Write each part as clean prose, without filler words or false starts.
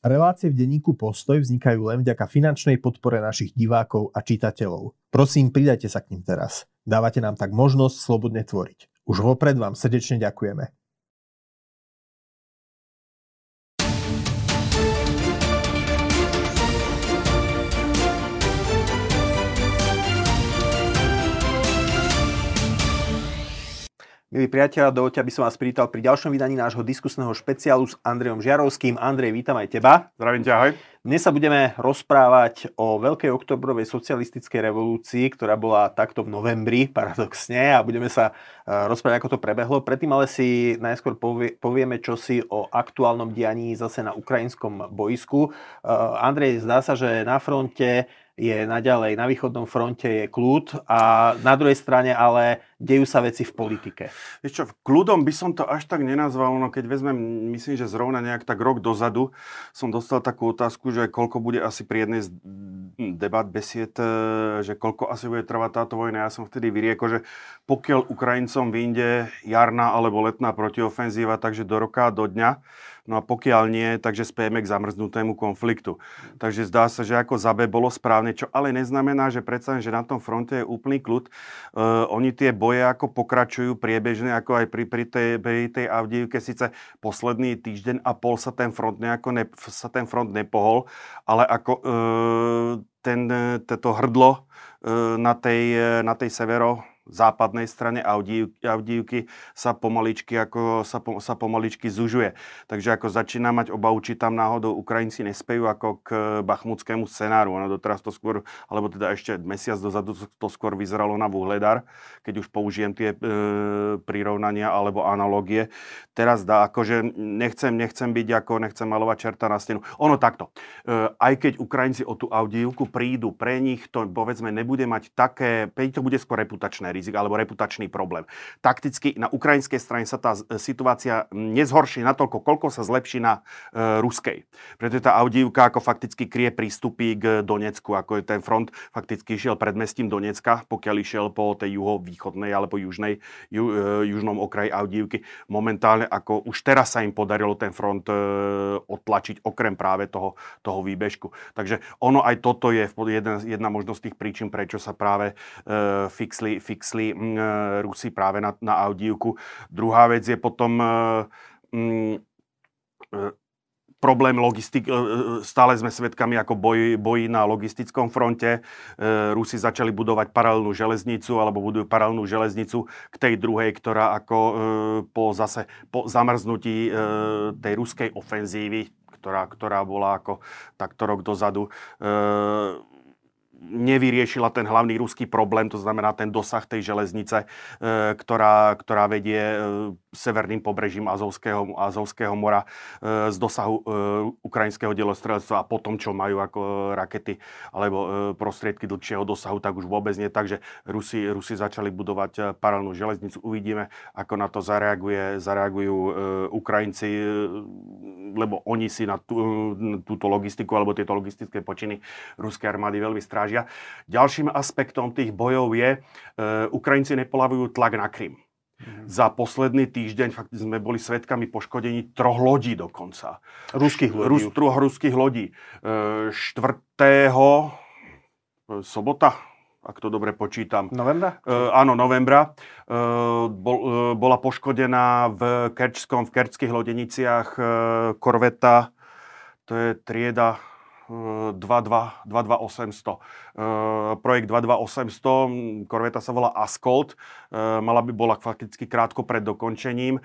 Relácie v denníku Postoj vznikajú len vďaka finančnej podpore našich divákov a čitateľov. Prosím, pridajte sa k nim teraz. Dávate nám tak možnosť slobodne tvoriť. Už vopred vám srdečne ďakujeme. Milí priatelia, dovoľte, aby som vás privítal pri ďalšom vydaní nášho diskusného špeciálu s Andrejom Žiarovským. Andrej, vítam aj teba. Zdravím ťa, ahoj. Dnes sa budeme rozprávať o Veľkej októbrovej socialistickej revolúcii, ktorá bola takto v novembri, paradoxne, a budeme sa rozprávať, ako to prebehlo. Predtým ale si najskôr povieme čosi o aktuálnom dianí zase na ukrajinskom bojisku. Andrej, zdá sa, že na fronte je naďalej, na východnom fronte je kľud a na druhej strane ale dejú sa veci v politike. Vieš čo, kľudom by som to až tak nenazval, no keď vezmem, myslím, že zrovna nejak tak rok dozadu som dostal takú otázku, že koľko bude asi pri jednej z debat, besied, že koľko asi bude trvať táto vojna. Ja som vtedy vyriekol, že pokiaľ Ukrajincom vyjde jarná alebo letná protiofenzíva, takže do roka, do dňa. No a pokiaľ nie, takže spejeme k zamrznutému konfliktu. Takže zdá sa, že ako za B bolo správne, čo ale neznamená, že predsa, že na tom fronte je úplný kľud. Oni tie boje ako pokračujú priebežne, ako aj pri tej Avdijivke. Sice posledný týždeň a pol sa ten front nepohol, ale ako toto hrdlo na tej severo západnej strane Avdijivky sa pomaličky zužuje. Takže ako začína mať obavu, či tam náhodou Ukrajinci nespejú ako k bachmutskému scenáru. Ono doteraz to skôr, alebo teda ešte mesiac dozadu to skôr vyzeralo na Vuhledar, keď už použijem tie prirovnania alebo analogie. Teraz dá, akože nechcem malovať čerta na stenu. Ono takto. Aj keď Ukrajinci o tú Avdijivku prídu, pre nich to, povedzme, nebude mať také, to bude skôr reputačné rizik alebo reputačný problém. Takticky na ukrajinskej strane sa tá situácia nezhorší natoľko, koľko sa zlepší na ruskej. Preto tá Avdijivka ako fakticky kryje prístupy k Donecku, ako je ten front fakticky išiel predmestím Donecka, pokiaľ išiel po tej juhovýchodnej alebo južnej, južnom okraji Avdijivky. Momentálne ako už teraz sa im podarilo ten front odtlačiť okrem práve toho výbežku. Takže ono aj toto je jedna možnosť tých príčin, prečo sa práve fixli Rusi práve na Avdijivku. Druhá vec je potom problém logistik. Stále sme svedkami ako boji na logistickom fronte. Rusi začali budovať paralelnú železnicu alebo budujú paralelnú železnicu k tej druhej, ktorá ako po zamrznutí tej ruskej ofenzívy, ktorá bola ako takto rok dozadu, nevyriešila ten hlavný ruský problém, to znamená ten dosah tej železnice, ktorá vedie severným pobrežím Azovského mora z dosahu ukrajinského dielostreľstva, a potom, čo majú ako rakety alebo prostriedky dlhšieho dosahu, tak už vôbec nie. Takže Rusi začali budovať paralelnú železnicu. Uvidíme, ako na to zareagujú Ukrajinci, lebo oni si na túto logistiku alebo tieto logistické počiny ruskej armády veľmi strážia. Ďalším aspektom tých bojov je, Ukrajinci nepolavujú tlak na Krym. Za posledný týždeň fakt sme boli svedkami poškodení 3 lodí dokonca. Ruských lodí. Ruských lodí. 4. sobota, ak to dobre počítam. Novembra? Áno, novembra. Bola poškodená v Kerčských lodeniciach korveta, to je trieda 22800. Projekt 22800, korveta sa volá Askold, bola fakticky krátko pred dokončením.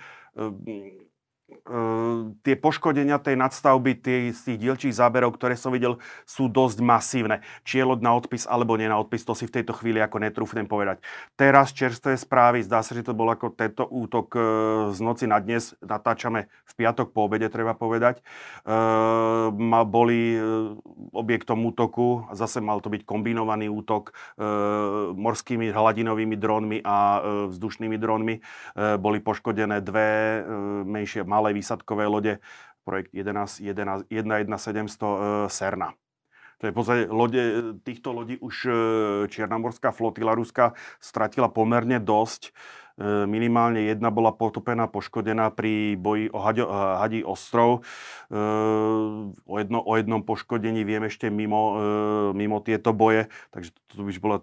Tie poškodenia tej nadstavby, z tých dielčích záberov, ktoré som videl, sú dosť masívne. Či je loď na odpis, alebo nie na odpis, to si v tejto chvíli ako netrúfnem povedať. Teraz čerstvé správy, zdá sa, že to bol ako tento útok z noci na dnes, natáčame v piatok po obede, treba povedať. Boli objektom útoku, zase mal to byť kombinovaný útok morskými hladinovými drónmi a vzdušnými drónmi. Boli poškodené dve menšie malé výsadkové lode, projekt 11700 Serna. To je v podstate týchto lodí už Čiernamorská flotila ruská stratila pomerne dosť. Minimálne jedna bola potopená, poškodená pri boji o Hadí ostrov. O jednom poškodení viem ešte mimo tieto boje. Takže to by bola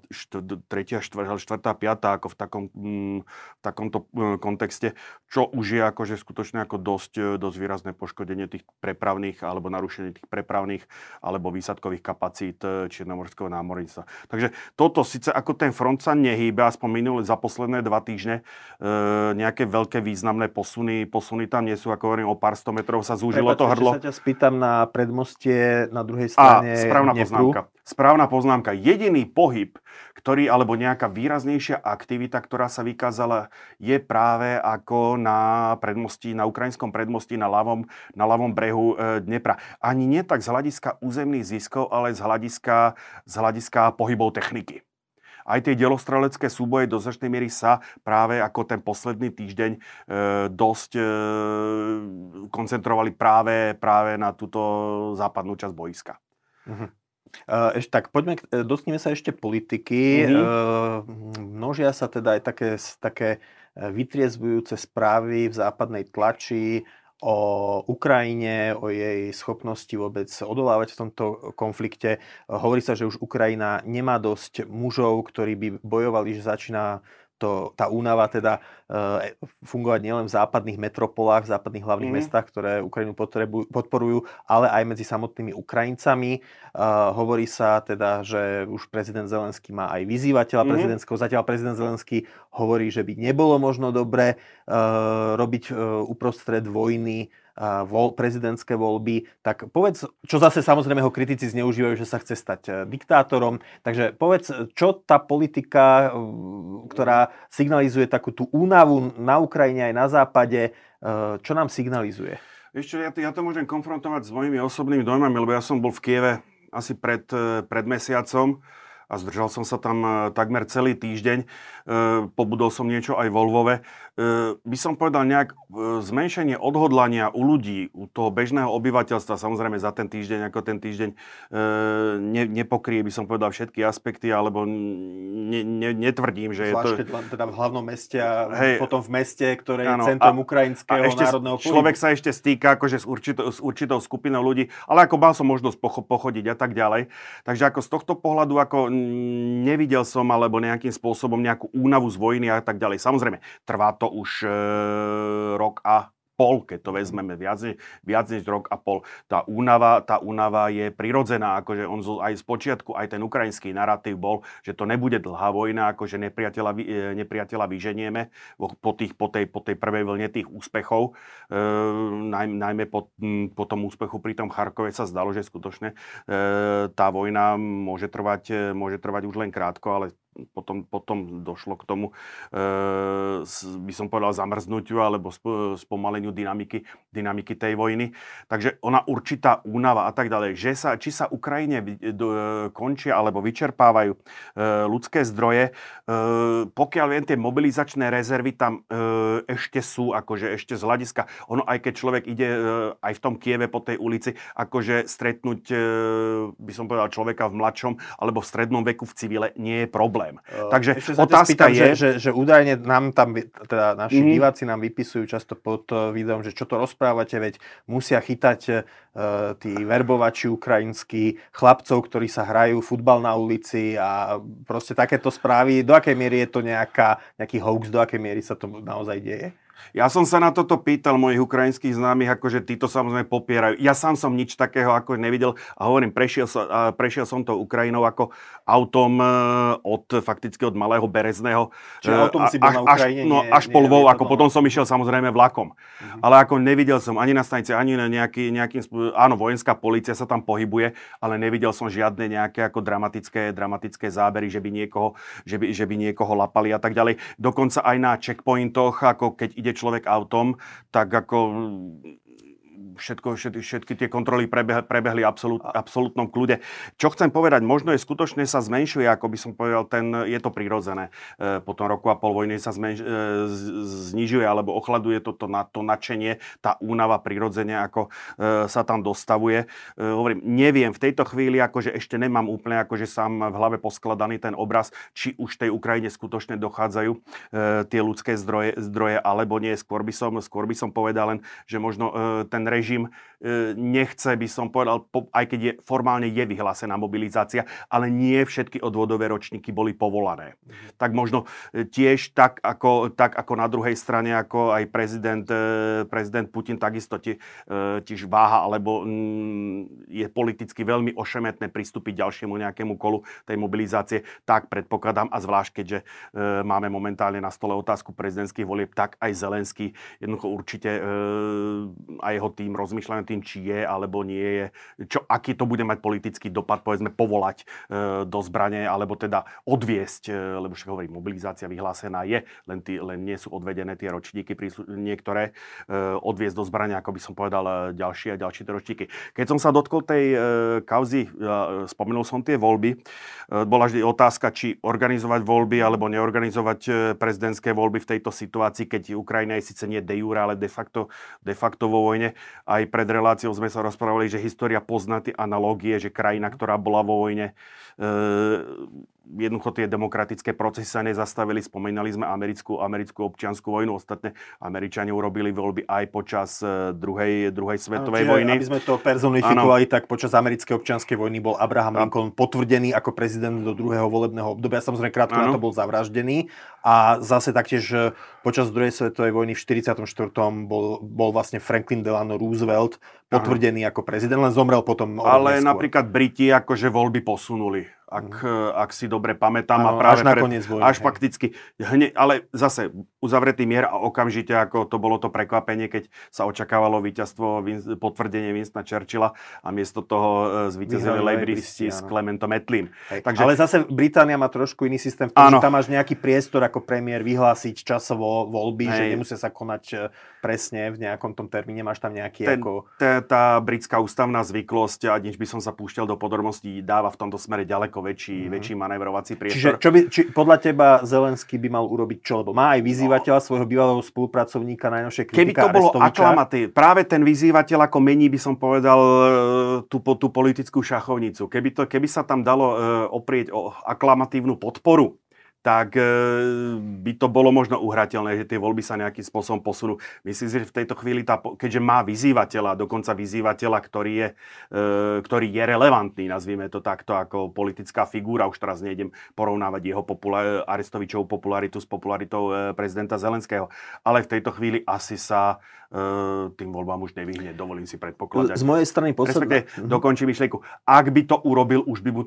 tretia, štvrtá, piatá, ako v takomto kontexte. Čo už je akože skutočne ako dosť výrazné poškodenie tých prepravných alebo narušenie tých prepravných alebo výsadkových kapacít čiernomorského námorníctva. Takže toto síce ako ten front sa nehýbe, aspoň za posledné 2 týždne, nejaké veľké významné posuny tam nie sú, ako hovorím, o pár 100 metrov sa zúžilo to hrdlo. Sa ťa spýtam na predmostie na druhej strane. Správna poznámka. Jediný pohyb, ktorý, alebo nejaká výraznejšia aktivita, ktorá sa vykázala, je práve ako na predmostí, na ukrajinskom predmostí, na ľavom brehu Dnepra. Ani nie tak z hľadiska územných ziskov, ale z hľadiska pohybov techniky. Aj tie delostrelecké súboje do značnej miery sa práve ako ten posledný týždeň dosť koncentrovali práve na túto západnú časť bojiska. Dotkneme sa ešte politiky. Množia sa teda aj také vytriezvujúce správy v západnej tlači o Ukrajine, o jej schopnosti vôbec odolávať v tomto konflikte. Hovorí sa, že už Ukrajina nemá dosť mužov, ktorí by bojovali, že začína tá únava teda fungovať nielen v západných metropolách, v západných hlavných mestách, ktoré Ukrajinu podporujú, ale aj medzi samotnými Ukrajincami. Hovorí sa teda, že už prezident Zelenský má aj vyzývateľa prezidentského. Zatiaľ prezident Zelenský hovorí, že by nebolo možno dobre robiť uprostred vojny prezidentské voľby, tak povedz, čo zase samozrejme ho kritici zneužívajú, že sa chce stať diktátorom. Takže povedz, čo tá politika, ktorá signalizuje takú tú únavu na Ukrajine aj na západe, čo nám signalizuje? Ešte, ja to môžem konfrontovať s mojimi osobnými dojmami, lebo ja som bol v Kieve asi pred mesiacom a zdržal som sa tam takmer celý týždeň. Pobudol som niečo aj vo Lvove. By som povedal nejak zmenšenie odhodlania u ľudí, u toho bežného obyvateľstva, samozrejme za ten týždeň, ako ten týždeň nepokrie, by som povedal, všetky aspekty, alebo netvrdím, že zvlášť, je to... Zvlášť teda v hlavnom meste a potom v meste, ktoré je centrum ukrajinského národného pôvodu. Človek sa ešte stýka akože s určitou skupinou ľudí, ale ako mal som možnosť pochodiť a tak ďalej. Takže ako z tohto pohľadu, ako nevidel som alebo nejakým spôsobom nejakú únavu z vojny a tak ďalej. Samozrejme, trvá to už rok a pol, keď to vezmeme, viac než rok a pol. Tá únava je prirodzená, akože on aj z počiatku, aj ten ukrajinský narratív bol, že to nebude dlhá vojna, akože nepriateľa vyženieme po tej prvej vlne tých úspechov. Najmä po tom úspechu pri tom Charkove sa zdalo, že skutočne tá vojna môže trvať už len krátko, ale potom došlo k tomu, by som povedal, zamrznutiu alebo spomaleniu dynamiky tej vojny. Takže ona určitá únava a tak ďalej. Či sa Ukrajine končia alebo vyčerpávajú ľudské zdroje, pokiaľ viem, tie mobilizačné rezervy tam ešte sú, akože ešte z hľadiska. Ono aj keď človek ide aj v tom Kieve po tej ulici, akože stretnúť, by som povedal, človeka v mladšom alebo v strednom veku v civile nie je problém. Takže otázka spýtam, je... Že údajne nám tam, teda naši diváci nám vypisujú často pod videom, že čo to rozprávate, veď musia chytať tí verbovači ukrajinskí chlapcov, ktorí sa hrajú futbal na ulici a proste takéto správy. Do akej miery je to nejaký hoax, do akej miery sa to naozaj deje? Ja som sa na toto pýtal mojich ukrajinských známych, akože títo samozrejme popierajú. Ja sám som nič takého ako nevidel a hovorím, prešiel som to Ukrajinou ako autom fakticky od Malého Berezného. Čiže autom si bol na Ukrajine? Až po Lvov, ako potom som išiel samozrejme vlakom. Ale ako nevidel som ani na stanici, ani nejakým... Áno, vojenská polícia sa tam pohybuje, ale nevidel som žiadne nejaké ako dramatické zábery, že by niekoho lapali a tak ďalej. Dokonca aj na checkpointoch, ako keď ide človek autom, tak ako všetky tie kontroly prebehli absolútnom kľude. Čo chcem povedať, možno je skutočne sa zmenšuje, ako by som povedal, je to prirodzené. Po tom roku a pol vojny sa znižuje alebo ochladuje to nadšenie, tá únava prirodzene, ako sa tam dostavuje. Hovorím, neviem, v tejto chvíli akože ešte nemám úplne akože sám v hlave poskladaný ten obraz, či už tej Ukrajine skutočne dochádzajú tie ľudské zdroje alebo nie. Skôr by som povedal len, že možno ten režim nechce, by som povedal, aj keď je formálne je vyhlásená mobilizácia, ale nie všetky odvodové ročníky boli povolané. Tak možno tiež tak ako na druhej strane, ako aj prezident Putin takisto tiež váha, alebo je politicky veľmi ošemetné pristúpiť ďalšiemu nejakému kolu tej mobilizácie, tak predpokladám, a zvlášť keďže máme momentálne na stole otázku prezidentských volieb, tak aj Zelenský jednoducho určite aj jeho tým rozmýšľajú tým, či je alebo nie je, aký to bude mať politický dopad, povedzme povolať do zbrane, alebo teda odviesť, lebo však hovorím, mobilizácia vyhlásená je, len nie sú odvedené tie ročníky, niektoré odviesť do zbrane, ako by som povedal, ďalšie a ďalšie ročníky. Keď som sa dotkol tej kauzy, spomenul som tie voľby, bola vždy otázka, či organizovať voľby alebo neorganizovať prezidentské voľby v tejto situácii, keď Ukrajina je síce nie de jure, ale de facto vo vojne. Aj pred reláciou sme sa rozprávali, že história pozná tie analógie, že krajina, ktorá bola vo vojne, jednoducho tie demokratické procesy sa nezastavili. Spomínali sme americkú občiansku vojnu. Ostatne Američania urobili voľby aj počas druhej svetovej vojny. Aby sme to personifikovali, tak počas americkej občianskej vojny bol Abraham Lincoln potvrdený ako prezident do druhého volebného obdobia. Samozrejme, krátko na to bol zavraždený. A zase taktiež počas druhej svetovej vojny v 44. bol vlastne Franklin Delano Roosevelt potvrdený ako prezident, len zomrel potom. Ale napríklad Briti akože voľby posunuli. Ak si dobre pamätám, a práve až nakoniec vojny. Až fakticky. Ale zase uzavretý mier a okamžite, ako to bolo to prekvapenie, keď sa očakávalo víťazstvo, potvrdenie Winstona Churchilla a miesto toho zvíťazili lejbristi s Clementom Attleem. Ale zase Británia má trošku iný systém, v tom, že tam máš nejaký priestor ako premiér vyhlásiť časovo voľby, že nemusia sa konať presne v nejakom tom termíne, máš tam nejaký ako... Tá britská ústavná zvyklosť, a nič by som sa púšťal do podrobností, dáva v tomto smere ďaleko väčší manévrovací priestor. Čiže či podľa teba Zelenský by mal urobiť čo? Lebo má aj vyzývateľa, svojho bývalého spolupracovníka, najnovšie kritika. Keby to bolo aklamatívne, práve ten vyzývateľ ako mení, by som povedal, tú politickú šachovnicu. Keby sa tam dalo oprieť o aklamatívnu podporu, tak by to bolo možno uhrateľné, že tie voľby sa nejakým spôsobom posunú. Myslím si, že v tejto chvíli, keďže má vyzývateľa, dokonca vyzývateľa, ktorý je relevantný, nazvime to takto, ako politická figúra, už teraz nejdem porovnávať jeho Arestovičovú popularitu s popularitou prezidenta Zelenského, ale v tejto chvíli asi sa tým voľbám už nevyhne, dovolím si predpokladať. Z mojej strany posledná... dokončím myšlienku. Ak by to urobil, už by mu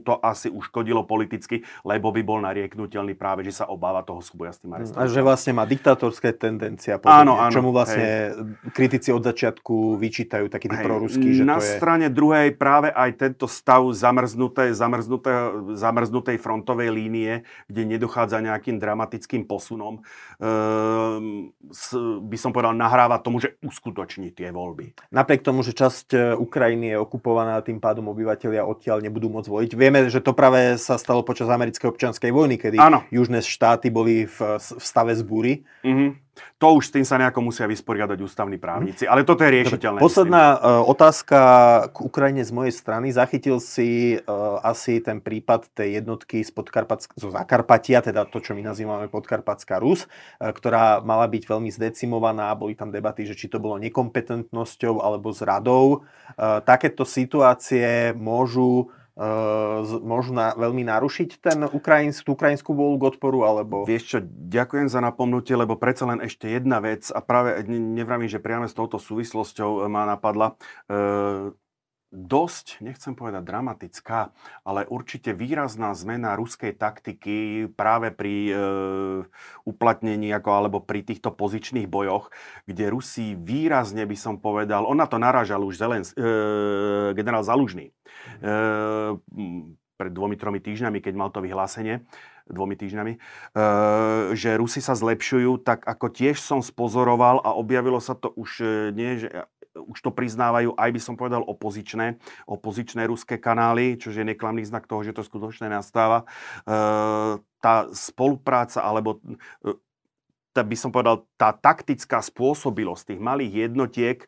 to asi uškodilo politicky, lebo by bol narieknutelný práve, že sa obáva toho súboja s tým Arestovičom. A že vlastne má diktátorské tendencie, čo mu vlastne kritici od začiatku vyčítajú, taký tí proruský, že na to je... Na strane druhej práve aj tento stav zamrznutej frontovej línie, kde nedochádza nejakým dramatickým posunom, by som povedal, nahráva tomu, že uskutoční tie voľby. Napriek tomu, že časť Ukrajiny je okupovaná, tým pádom obyvateľia odtiaľ nebudú môcť voliť. Vieme, že to práve sa stalo počas americkej občianskej vojny, kedy južné štáty boli v stave zbúry. To už s tým sa nejako musia vysporiadať ústavní právnici, ale toto je riešiteľné. Posledná otázka k Ukrajine z mojej strany. Zachytil si asi ten prípad tej jednotky zo Zakarpatia, teda to, čo my nazývame Podkarpatská Rus, ktorá mala byť veľmi zdecimovaná, boli tam debaty, že či to bolo nekompetentnosťou alebo zradou. Takéto situácie môžu veľmi narušiť tú ukrajinskú vôľu k odporu, alebo... Vieš čo, ďakujem za napomnutie, lebo predsa len ešte jedna vec, a práve nevravím, že priame s touto súvislosťou ma napadla dosť, nechcem povedať dramatická, ale určite výrazná zmena ruskej taktiky práve pri uplatnení alebo pri týchto pozičných bojoch, kde Rusi výrazne, by som povedal, on na to narážal už generál Zalužný, pred 2-3 týždňami, keď mal to vyhlásenie, 2 týždňami, že Rusi sa zlepšujú, tak ako tiež som spozoroval a objavilo sa to už nie, že už to priznávajú, aj by som povedal, opozičné ruské kanály, čo je neklamný znak toho, že to skutočne nastáva. Tá spolupráca, alebo by som povedal, tá taktická spôsobilosť tých malých jednotiek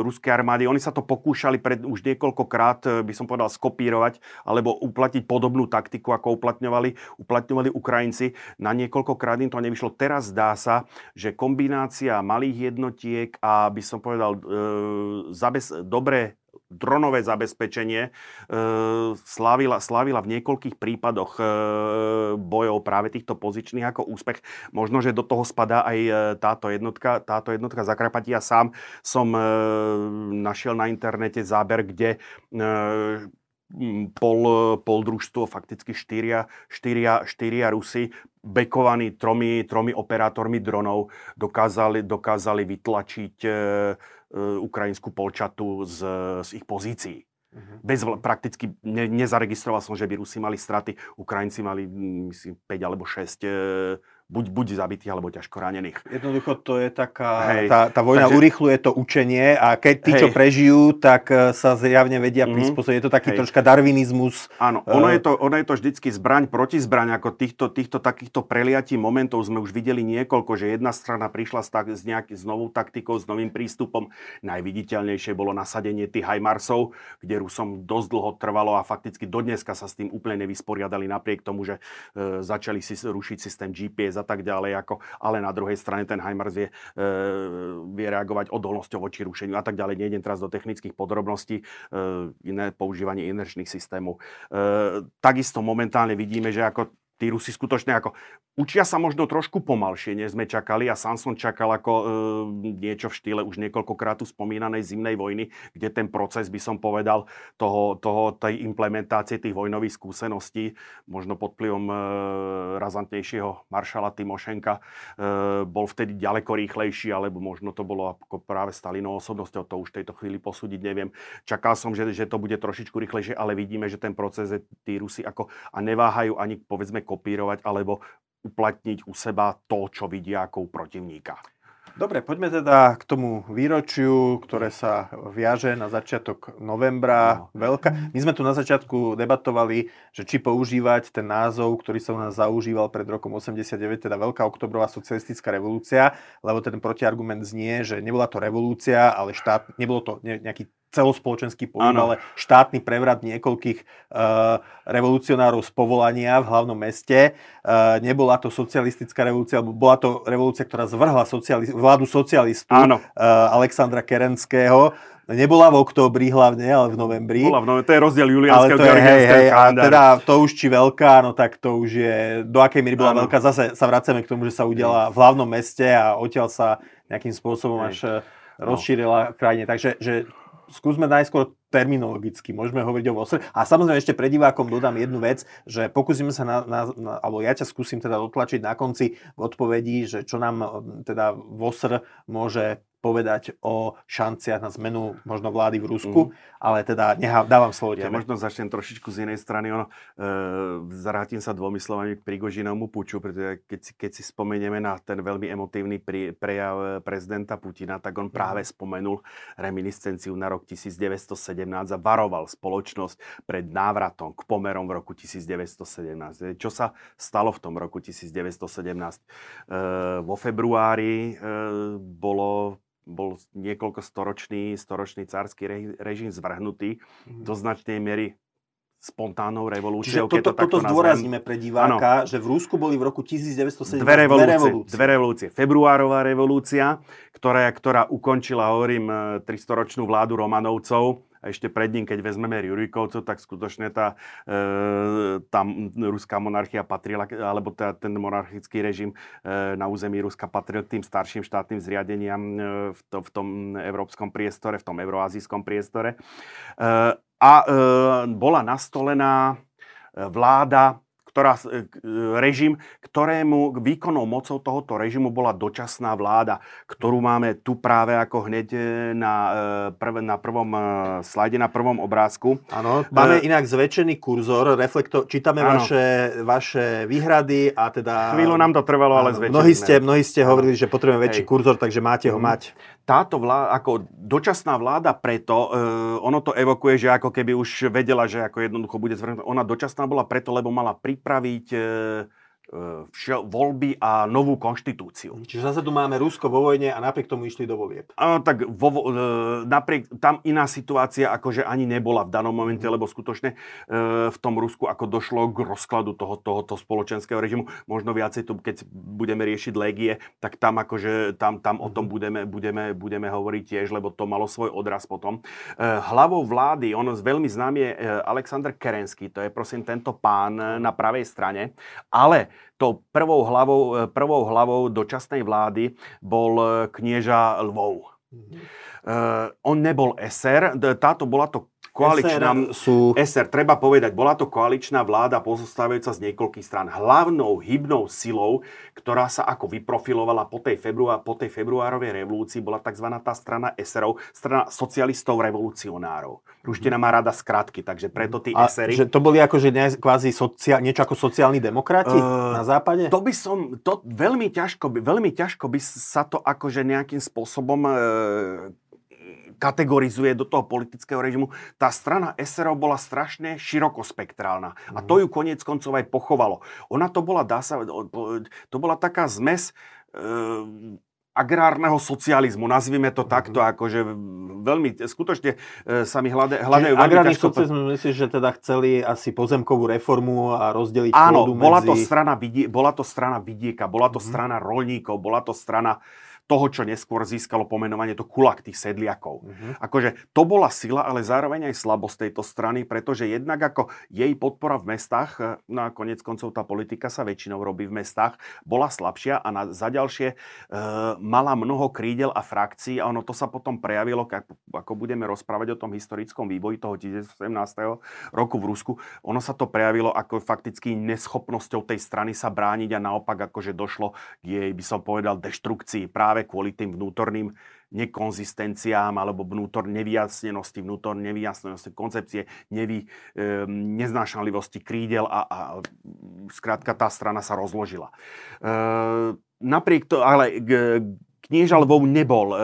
ruskej armády, oni sa to pokúšali už niekoľkokrát, by som povedal, skopírovať alebo uplatniť podobnú taktiku, ako uplatňovali Ukrajinci. Na niekoľkokrát im to nevyšlo. Teraz zdá sa, že kombinácia malých jednotiek a, by som povedal, dobré dronové zabezpečenie slávila v niekoľkých prípadoch bojov práve týchto pozičných ako úspech. Možno, že do toho spadá aj táto jednotka Zakarpatia. Sám som našiel na internete záber, kde poldružstvo, fakticky štyria Rusy, bekovaní tromi operátormi dronov, dokázali vytlačiť ukrajinskú polčatu z ich pozícií. Prakticky nezaregistroval som, že by Rusi mali straty. Ukrajinci mali, myslím, 5 alebo 6 buď zabitých, alebo ťažko ranených. Jednoducho to je taká... Tá vojna urýchľuje to učenie a keď tí, čo prežijú, tak sa zjavne vedia prispôsobiť. Je to taký troška darvinizmus. Áno, ono je to vždycky zbraň proti zbraň, ako týchto takýchto preliatí momentov sme už videli niekoľko, že jedna strana prišla s novou taktikou, s novým prístupom. Najviditeľnejšie bolo nasadenie tých Hajmarsov, kde Rusom dosť dlho trvalo a fakticky dodneska sa s tým úplne nevysporiadali, napriek tomu, že začali si rušiť systém GPS a tak ďalej, ale na druhej strane ten Heimars vie reagovať odolnosťou voči rušeniu a tak ďalej. Nejdem teraz do technických podrobností, iné používanie inerčných systémov. Takisto momentálne vidíme, že ako tí Rusi skutočne učia sa možno trošku pomalšie, než sme čakali, a sám som čakal niečo v štýle už niekoľkokrát tu spomínanej zimnej vojny, kde ten proces, by som povedal, tej implementácie tých vojnových skúseností, možno pod vplyvom razantnejšieho maršala Timošenka, bol vtedy ďaleko rýchlejší, alebo možno to bolo ako práve Stalinovou osobnosťou, to už v tejto chvíli posúdiť neviem. Čakal som, že to bude trošičku rýchlejšie, ale vidíme, že ten proces tí Rusi a neváhajú ani, povedzme, kopírovať alebo uplatniť u seba to, čo vidia ako u protivníka. Dobre, poďme teda k tomu výročiu, ktoré sa viaže na začiatok novembra. No. My sme tu na začiatku debatovali, že či používať ten názov, ktorý sa u nás zaužíval pred rokom 89, teda Veľká októbrová socialistická revolúcia, lebo ten protiargument znie, že nebola to revolúcia, ale nebolo to nejaký celospoločenský pohyb, ale štátny prevrat niekoľkých revolucionárov z povolania v hlavnom meste. Nebola to socialistická revolúcia, alebo bola to revolúcia, ktorá zvrhla vládu socialistu Alexandra Kerenského. Nebola v októbri hlavne, ale v novembri. Bola v novembri, to je rozdiel juliánskeho georgiánskeho kalendára. Teda to už či veľká, no tak to už je, do akej míry bola veľká. Zase sa vraceme k tomu, že sa udiala v hlavnom meste a odtiaľ sa nejakým spôsobom až rozšírila krajine. Takže skúsme najskôr terminologicky, môžeme hovoriť o vosre. A samozrejme ešte pred divákom dodám jednu vec, že pokúsime sa, alebo ja ťa skúsim teda dotlačiť na konci v odpovedi, že čo nám teda vosr môže povedať o šanciach na zmenu možno vlády v Rusku, ale teda dávam slovo tebe. Ja možno začnem trošičku z inej strany. Vrátim sa dvomi slovami k Prigožinovmu puču, pretože keď si spomenieme na ten veľmi emotívny prejav prezidenta Putina, tak on práve spomenul reminiscenciu na rok 1917 a varoval spoločnosť pred návratom k pomerom v roku 1917. Čo sa stalo v tom roku 1917? Vo februári bol niekoľko storočný cársky režim zvrhnutý do značnej miery spontánnou revolúciou. Čiže toto zdôrazníme pre diváka, že v Rusku boli v roku 1917 dve revolúcie. Februárová revolúcia, ktorá ukončila, hovorím, 300-ročnú vládu Romanovcov. A ešte pred ním, keď vezmeme Rurikovcov, tak skutočne tá ruská monarchia patrila, alebo ten monarchický režim na území Ruska patril k tým starším štátnym zriadeniam v tom európskom priestore, v tom euroazijskom priestore. A bola nastolená vláda, režim, ktorému výkonnou mocou tohoto režimu bola dočasná vláda, ktorú máme tu práve ako hneď na prvom slajde, na prvom obrázku. Áno, máme inak zväčšený kurzor, čítame vaše výhrady a teda... Chvíľu nám to trvalo, ale zväčšené. Mnohí ste hovorili, že potrebujeme väčší kurzor, takže máte ho mať. Táto vláda, ako dočasná vláda preto, ono to evokuje, že ako keby už vedela, že ako jednoducho bude zvrhnutá. Ona dočasná bola preto, lebo mala pripraviť voľby a novú konštitúciu. Čiže zase tu máme Rusko vo vojne a napriek tomu išli do volieb. Áno, tak napriek tam iná situácia akože ani nebola v danom momente, lebo skutočne v tom Rusku ako došlo k rozkladu tohoto spoločenského režimu. Možno viacej tu, keď budeme riešiť legie, tak tam akože tam o tom budeme hovoriť tiež, lebo to malo svoj odraz potom. Hlavou vlády, on veľmi známy je Alexander Kerenský, to je prosím tento pán na pravej strane, ale to prvou hlavou dočasnej vlády bol Kniežal Lvov. On nebol SR, bola to koaličná... SR, treba povedať, bola to koaličná vláda pozostávajúca z niekoľkých strán. Hlavnou hybnou silou, ktorá sa ako vyprofilovala po tej februárovej revolúcii, bola tzv. Tá strana SR-ov, strana socialistov revolucionárov. Ruština má rada skratky, takže preto tí SR-y... Že to boli akože niečo ako sociálni demokrati na západe? To veľmi ťažko by sa to akože nejakým spôsobom... kategorizuje do toho politického režimu. Tá strana SRO bola strašne širokospektrálna. A to ju koniec koncov aj pochovalo. Ona to bola taká zmes agrárneho socializmu, nazvime to takto, akože veľmi, skutočne sa mi hľadajú veľmi agrárny ťažko... Agrárny socializmu, myslíš, že teda chceli asi pozemkovú reformu a rozdeliť pôdu medzi... Áno, bola to strana vidieka, bola to strana roľníkov, bola to strana toho, čo neskôr získalo pomenovanie to kulak tých sedliakov. Akože to bola sila, ale zároveň aj slabosť tejto strany, pretože jednak ako jej podpora v mestách, no a koniec koncov tá politika sa väčšinou robí v mestách, bola slabšia a za ďalšie mala mnoho krídel a frakcií a ono to sa potom prejavilo, ako budeme rozprávať o tom historickom vývoji toho 1917. roku v Rusku, ono sa to prejavilo ako fakticky neschopnosťou tej strany sa brániť a naopak akože došlo k jej, by som povedal, deštrukcii práve kvôli tým vnútorným nekonzistenciám alebo vnútorné nevyjasnenosti koncepcie, neznášanlivosti krídel a skrátka tá strana sa rozložila. Napriek to, ale Kniežal Lvov nebol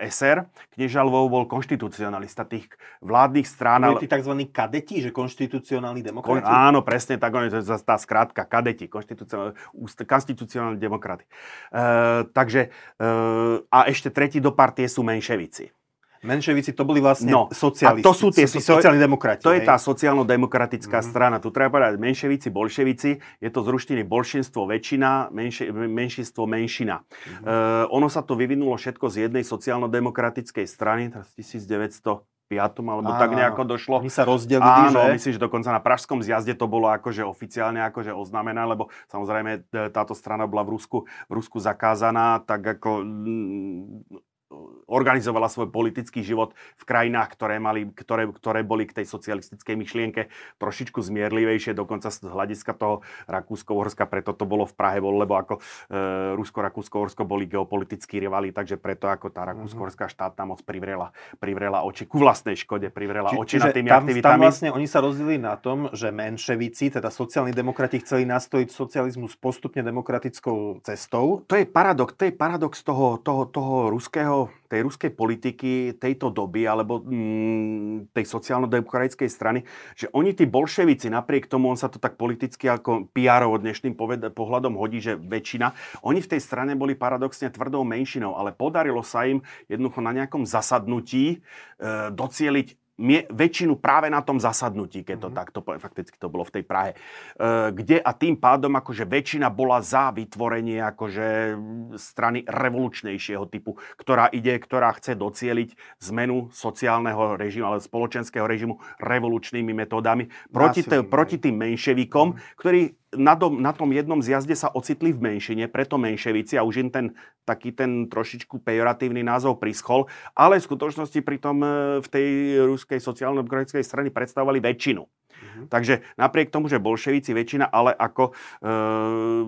SR, Kniežal Lvov bol konštitucionalista tých vládnych strán. Boli tí tzv. Kadeti, že konštitucionálni demokrati? Áno, presne tak, to je tá skrátka, kadeti, konštitucionálni demokrati. A ešte tretí do partie sú menševici. Menševici to boli vlastne socialisti. A to sú tie sociálni demokrati. To je tá sociálno-demokratická strana. Tu treba povedať menševici, bolševici. Je to z ruštiny bolšinstvo väčšina, menšinstvo menšina. Ono sa to vyvinulo všetko z jednej sociálno-demokratickej strany, teraz 1905 alebo tak nejako došlo. My sa rozdelili, že? Áno, myslím, že dokonca na Pražskom zjazde to bolo akože oficiálne akože oznámené, lebo samozrejme táto strana bola v Rusku zakázaná, tak ako... organizovala svoj politický život v krajinách, ktoré boli k tej socialistickej myšlienke trošičku zmierlivejšie, dokonca z hľadiska toho Rakúsko-Uhorska, preto to bolo v Prahe, lebo ako Rusko-Rakúsko-Uhorsko boli geopolitickí rivali, takže preto ako tá Rakúsko-Uhorská štátna moc privrela oči, ku vlastnej škode privrela oči nad tými aktivitami. Tam vlastne oni sa rozdelili na tom, že menševici, teda sociálni demokrati, chceli nastojiť socializmus postupne demokratickou cestou. To je paradox toho ruského tej ruskej politiky tejto doby alebo tej sociálno-demokratickej strany, že oni tí bolševici, napriek tomu, on sa to tak politicky ako PR-ovo dnešným pohľadom hodí, že väčšina, oni v tej strane boli paradoxne tvrdou menšinou, ale podarilo sa im jednoducho na nejakom zasadnutí docieliť väčšinu práve na tom zasadnutí, keď to takto, fakticky to bolo v tej Prahe, kde a tým pádom akože väčšina bola za vytvorenie akože strany revolučnejšieho typu, ktorá chce docieliť zmenu sociálneho režimu, ale spoločenského režimu revolučnými metódami proti tým menševikom, ktorí na tom jednom zjazde sa ocitli v menšine, preto menševici a už im taký ten trošičku pejoratívny názov prischol, ale v skutočnosti pritom v tej ruskej sociálno-demokratickej strane predstavovali väčšinu. Takže napriek tomu, že bolševici väčšina, ale ako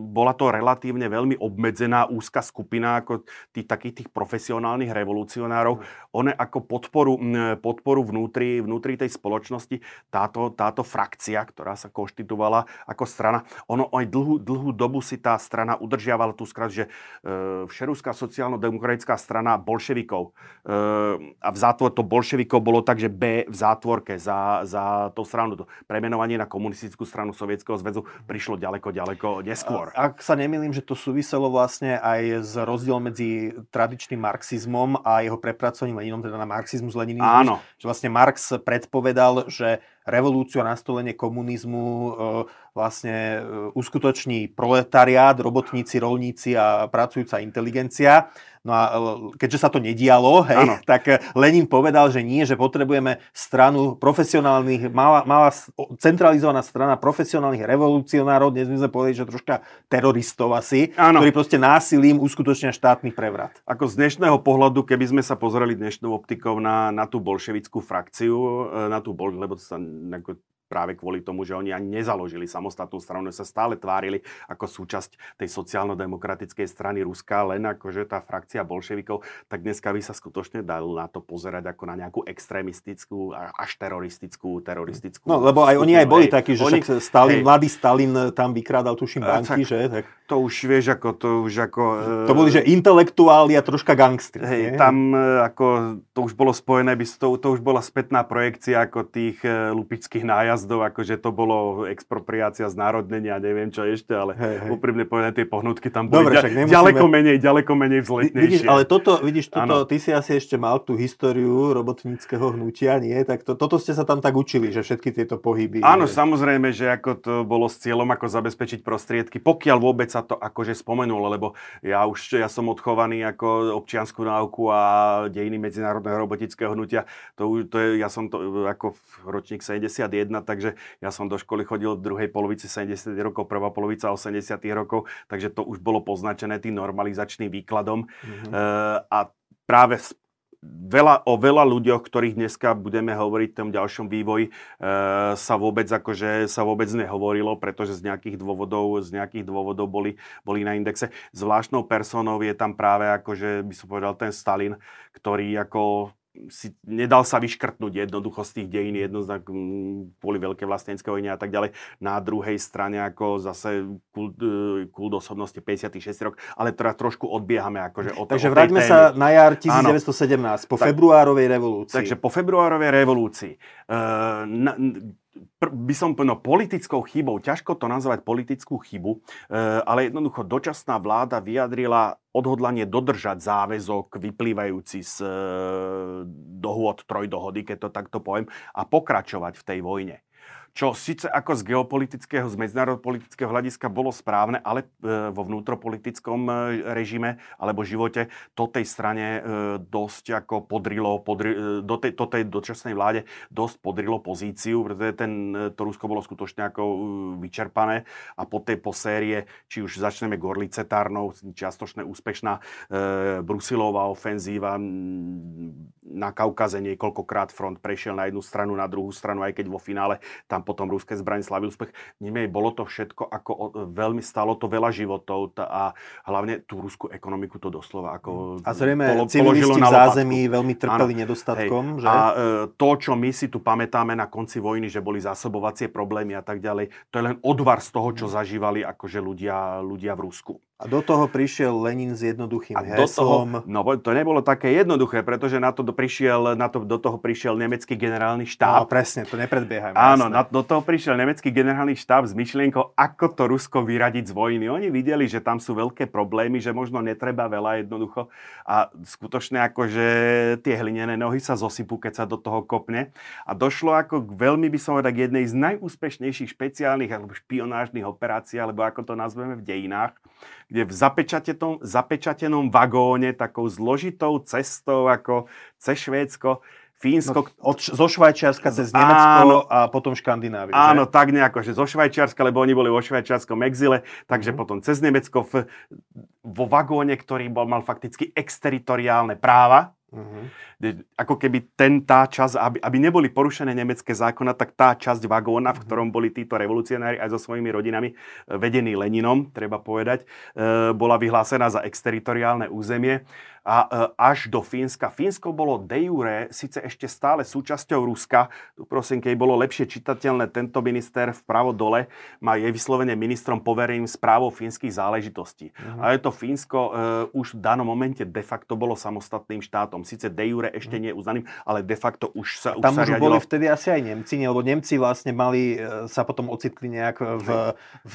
bola to relatívne veľmi obmedzená úzka skupina ako takých tých profesionálnych revolucionárov, one ako podporu vnútri tej spoločnosti táto frakcia, ktorá sa konštituovala ako strana, ono aj dlhú dobu si tá strana udržiavala tú skratku, že Všeruská sociálno-demokratická strana bolševikov. A v zátvor to bolševikov bolo tak, že B v zátvorke za tú stranu. To premenovanie na komunistickú stranu Sovietskeho zväzu prišlo ďaleko neskôr. Ak sa nemýlim, že to súviselo vlastne aj s rozdielom medzi tradičným marxizmom a jeho prepracovaním Leninom, teda na marxizmus leninizmus. Áno. Že vlastne Marx predpovedal, že revolúciu a nastolenie komunizmu vlastne uskutoční proletariát, robotníci, roľníci a pracujúca inteligencia. No a keďže sa to nedialo, tak Lenin povedal, že nie, že potrebujeme stranu profesionálnych, malá centralizovaná strana profesionálnych revolucionárov, dnes sme povedali, že troška teroristov asi, ktorí proste násilím uskutočnia štátny prevrat. Ako z dnešného pohľadu, keby sme sa pozreli dnešnou optikou na tú bolševickú frakciu, lebo sa práve kvôli tomu, že oni ani nezaložili samostatnú stranu, sa stále tvárili ako súčasť tej sociálno-demokratickej strany Ruska, len akože tá frakcia bolševikov, tak dneska by sa skutočne dalo na to pozerať ako na nejakú extrémistickú, až teroristickú. No, lebo aj oni aj boli takí, že mladý Stalin tam vykrádal, tuším, banky, že? Tak. To už vieš, to boli, že intelektuáli a troška gangstri. Hej, tam ako to už bolo spojené, to už bola spätná projekcia ako tých lupičských nájazdov, akože to bolo expropriácia, znárodnenia, neviem čo ešte, ale úprimne povedané, tie pohnutky tam boli ďaleko menej vzletnejšie. Vidíš, ale toto, ty si asi ešte mal tú históriu robotníckeho hnutia, nie? Tak toto ste sa tam tak učili, že všetky tieto pohyby. Áno, samozrejme, že ako to bolo s cieľom, ako zabezpečiť prostriedky, pokiaľ vôbec sa to akože spomenulo, lebo ja som odchovaný ako občiansku náuku a dejiny medzinárodného robotníckeho hnutia. Ja som to ako ročník 71, takže ja som do školy chodil v druhej polovici 70. rokov, prvá polovica 80. rokov, takže to už bolo poznačené tým normalizačným výkladom. A práve o veľa ľuďoch, ktorých dneska budeme hovoriť v tom ďalšom vývoji, sa vôbec nehovorilo, pretože z nejakých dôvodov boli na indexe. Zvláštnou personou je tam práve akože, by som povedal, ten Stalin, ktorý ako nedal sa vyškrtnúť jednoducho z tých dejín, kvôli veľké vlastenské vojne a tak ďalej. Na druhej strane ako zase kult osobnosti 56 rok, ale teda trošku odbiehame akože od tej témy. Takže vráťme sa na jar 1917, februárovej revolúcii. Takže po februárovej revolúcii. Politickou chybou, ťažko to nazvať politickú chybu, ale jednoducho dočasná vláda vyjadrila odhodlanie dodržať záväzok vyplývajúci z dohôd, trojdohody, keď to takto poviem, a pokračovať v tej vojne. Čo síce ako z geopolitického, z medzinárodnopolitického hľadiska bolo správne, ale vo vnútropolitickom režime alebo živote to tej strane dosť ako podrilo dočasnej vláde dosť podrilo pozíciu, pretože to Rusko bolo skutočne ako vyčerpané a po série, či už začneme Gorlicetárnou, čiastočne úspešná Brusilová ofenzíva, na Kaukaze niekoľkokrát front prešiel na jednu stranu, na druhú stranu, aj keď vo finále tam potom ruské zbraň slavil úspech. Niemej bolo to všetko, ako veľmi stálo to veľa životov a hlavne tú ruskú ekonomiku to doslova ako a zrejme civilisti v zázemí veľmi trpeli nedostatkom. Že? A to, čo my si tu pamätáme na konci vojny, že boli zásobovacie problémy a tak ďalej, to je len odvar z toho, čo zažívali akože ľudia v Rusku. A do toho prišiel Lenin s jednoduchým heslom. No to nebolo také jednoduché, pretože do toho prišiel nemecký generálny štáb. No presne, to nepredbiehajme. Áno, do toho prišiel nemecký generálny štáb s myšlienkou, ako to Rusko vyradiť z vojny. Oni videli, že tam sú veľké problémy, že možno netreba veľa jednoducho. A skutočne akože tie hlinené nohy sa zosypú, keď sa do toho kopne. A došlo ako k veľmi, by som povedal, k jednej z najúspešnejších špeciálnych alebo špionážnych operácií, alebo ako to nazveme v dejinách, kde v zapečatenom vagóne takou zložitou cestou ako cez Švédsko, Fínsko, zo Švajčiarska cez Nemecko a potom Škandináviu. Áno, že? Tak nejako, že zo Švajčiarska, lebo oni boli vo švajčiarskom exile, takže potom cez Nemecko vo vagóne, ktorý mal fakticky exteritoriálne práva, Ako keby tá časť, aby neboli porušené nemecké zákona, tak tá časť vagóna, v ktorom boli títo revolucionári aj so svojimi rodinami, vedení Leninom, treba povedať, bola vyhlásená za exteritoriálne územie a až do Fínska. Fínsko bolo de jure síce ešte stále súčasťou Ruska. Prosím, keď bolo lepšie čitateľné, tento minister vpravo dole je vyslovene ministrom povereným správou fínskych záležitostí. A to Fínsko už v danom momente de facto bolo samostatným štátom. Sice de jure ešte nie uznaným, ale de facto už sa riadilo. Tam už boli vtedy asi aj Nemci, nie? Lebo Nemci vlastne mali, sa potom ocitli nejak v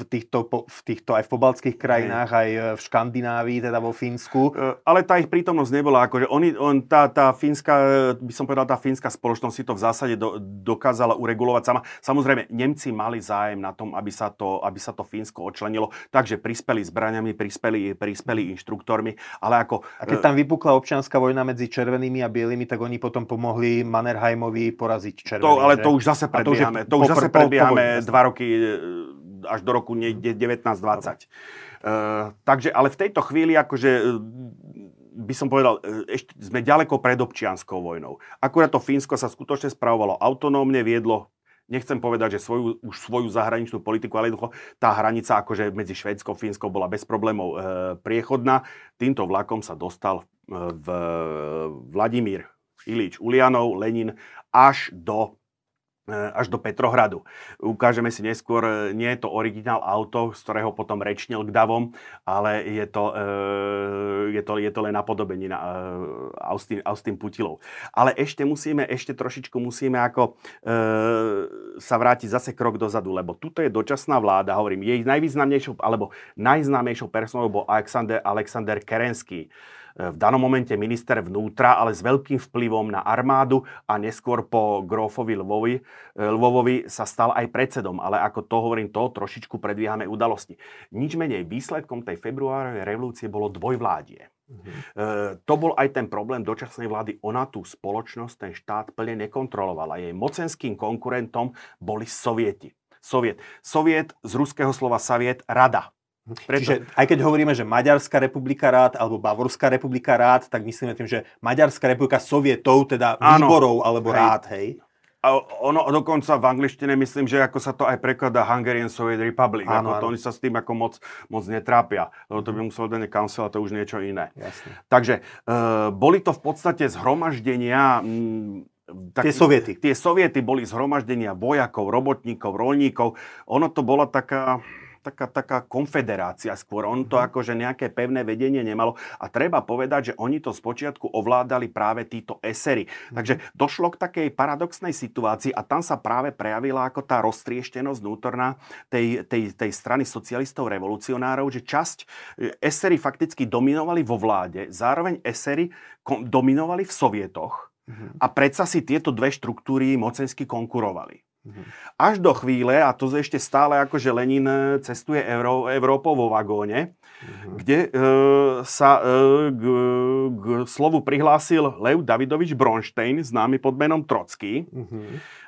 týchto aj v pobaltských krajinách, aj v Škandinávii, teda vo Fínsku. Ale tá ich prítomnosť nebola, akože tá fínska, by som povedal, tá fínska spoločnosť si to v zásade dokázala uregulovať sama. Samozrejme, Nemci mali zájem na tom, aby sa to Fínsko odčlenilo, takže prispeli zbraňami, prispeli inštruktormi, ale ako... A keď tam vypukla občianska vojna medzi červenými a bielými, tak oni potom pomohli Mannerheimovi poraziť červených. Ale to už zase predbiehame. To už zase predbiehame 2 roky až do roku 1920. Takže, ale v tejto chvíli akože by som povedal, ešte sme ďaleko pred občianskou vojnou. Akurát to Fínsko sa skutočne spravovalo autonómne, viedlo, nechcem povedať, že svoju zahraničnú politiku, ale jednoducho tá hranica akože medzi Švédskou a Fínskou bola bez problémov priechodná. Týmto vlakom sa dostal Vladimír Ilič Ulianov, Lenin, až do Petrohradu. Ukážeme si neskôr, nie je to originál auto, z ktorého potom rečnil k davom, ale je to len napodobenina Austin Putilov. Ale ešte trošičku musíme ako sa vrátiť zase krok dozadu, lebo tuto je dočasná vláda, hovorím, jej najvýznamnejšou, alebo najznámejšou personou bol Alexander Kerenský. V danom momente minister vnútra, ale s veľkým vplyvom na armádu a neskôr po grófovi Lvovovi sa stal aj predsedom. Ale ako to hovorím, to trošičku predvíhame udalosti. Nič menej výsledkom tej februárovej revolúcie bolo dvojvládie. To bol aj ten problém dočasnej vlády. Ona tú spoločnosť, ten štát plne nekontrolovala. Jej mocenským konkurentom boli Sovieti. Soviet z ruského slova Saviet, rada. Preto... Čiže aj keď hovoríme, že Maďarská republika rád alebo Bavorská republika rád, tak myslíme tým, že Maďarská republika Sovietov, teda výborov alebo rád, hej? A ono dokonca v angličtine myslím, že ako sa to aj prekladá Hungarian Soviet Republic. Áno. Oni sa s tým ako moc netrápia. To by muselo dať council a to už niečo iné. Jasne. Takže boli to v podstate zhromaždenia... Tie soviety boli zhromaždenia vojakov, robotníkov, roľníkov. Ono to bola taká konfederácia skôr. On to akože nejaké pevné vedenie nemalo. A treba povedať, že oni to spočiatku ovládali práve títo esery. Takže došlo k takej paradoxnej situácii a tam sa práve prejavila ako tá roztrieštenosť vnútorná tej strany socialistov revolucionárov, že časť esery fakticky dominovali vo vláde, zároveň esery dominovali v sovietoch a predsa si tieto dve štruktúry mocensky konkurovali. Až do chvíle, a to ešte stále akože Lenin cestuje Európou vo vagóne, kde sa k slovu prihlásil Lev Davidovič Bronštejn, známy pod menom Trocký.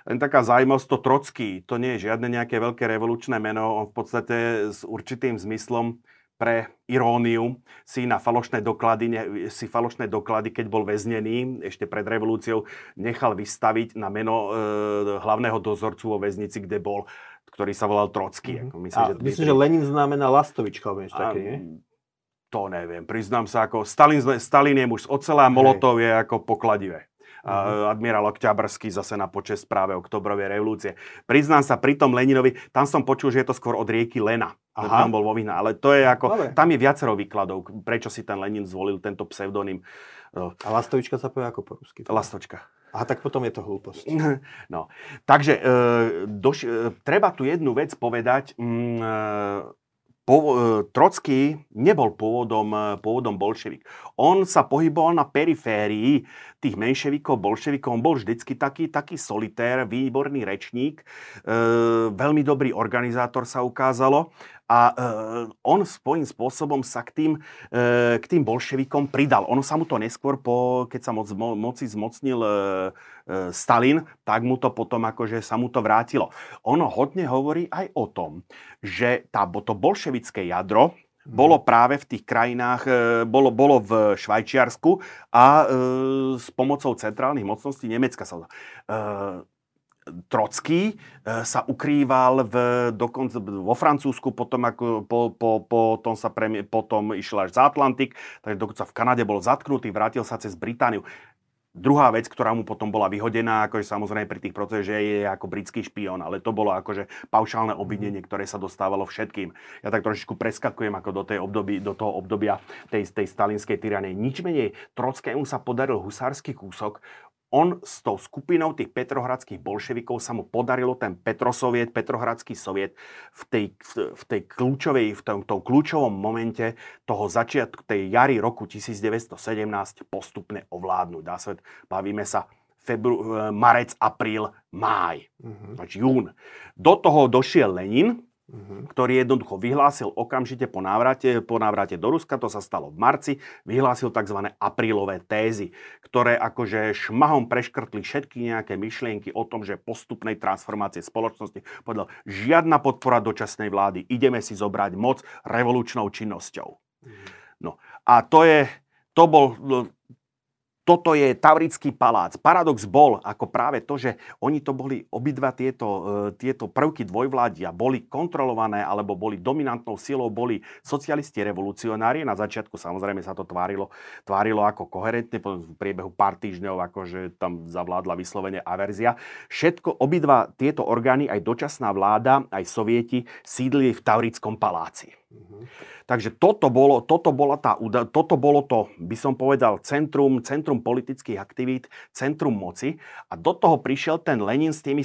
Len taká zaujímavosť, to Trocký, to nie je žiadne nejaké veľké revolučné meno, on v podstate s určitým zmyslom pre iróniu si falošné doklady, keď bol väznený ešte pred revolúciou, nechal vystaviť na meno hlavného dozorcu vo väznici, kde bol, ktorý sa volal Trocký. Myslím, že Lenin znamená lastovička, alebo niečo také, nie? To neviem, priznám sa, ako Stalin je muž z ocela, Molotov je ako pokladivé. Admirál Okťabrský zase na počesť práve oktobrovej revolúcie. Priznám sa, pri tom Leninovi, tam som počul, že je to skôr od rieky Lena. Tam bol Vovina, ale to je ako, tam je viacero výkladov, prečo si ten Lenin zvolil tento pseudonym. A lastovička sa povie ako po rusky? Lastočka. A tak potom je to hlúposť. No, takže treba tu jednu vec povedať. Trocký nebol pôvodom bolševik. On sa pohyboval na periférii tých menševikov, bolševikov. On bol vždycky taký solitér, výborný rečník, veľmi dobrý organizátor sa ukázalo. A on svojím spôsobom sa k tým bolševikom pridal. Ono sa mu to neskôr, keď sa moci zmocnil Stalin, tak mu to potom akože sa mu to vrátilo. Ono hodne hovorí aj o tom, že to bolševické jadro, Bolo práve v tých krajinách, bolo v Švajčiarsku a s pomocou centrálnych mocností Nemecka sa... Trocký sa ukrýval dokonca vo Francúzsku, potom, ako, potom, potom išiel až za Atlantik, takže dokonca v Kanade bol zatknutý, vrátil sa cez Britániu. Druhá vec, ktorá mu potom bola vyhodená, akože samozrejme pri tých procesoch, že je ako britský špión, ale to bolo akože paušálne obvinenie, ktoré sa dostávalo všetkým. Ja tak trošičku preskakujem ako do toho obdobia tej stalinskej tyranie. Nič menej, Trockému sa podaril husársky kúsok. On s tou skupinou tých petrohradských bolševikov sa mu podarilo ten petrohradský soviet v tom kľúčovom momente toho začiatku tej jary roku 1917 postupne ovládnuť. Bavíme sa marec, apríl, máj, jún. Do toho došiel Lenin, ktorý jednoducho vyhlásil okamžite po návrate do Ruska, to sa stalo v marci, vyhlásil tzv. Aprílové tézy, ktoré akože šmahom preškrtli všetky nejaké myšlienky o tom, že postupnej transformácie spoločnosti. Povedal, žiadna podpora dočasnej vlády, ideme si zobrať moc revolučnou činnosťou. No a toto je Tavrický palác. Paradox bol, ako práve to, že oni to boli, obidva tieto prvky dvojvládia boli kontrolované, alebo boli dominantnou silou, boli socialisti revolucionári. Na začiatku samozrejme sa to tvárilo ako koherentne, v priebehu pár týždňov akože tam zavládla vyslovene averzia. Všetko, obidva tieto orgány, aj dočasná vláda, aj sovieti, sídlili v Tavrickom paláci. Takže toto bolo to, by som povedal, centrum politických aktivít, centrum moci, a do toho prišiel ten Lenin s tými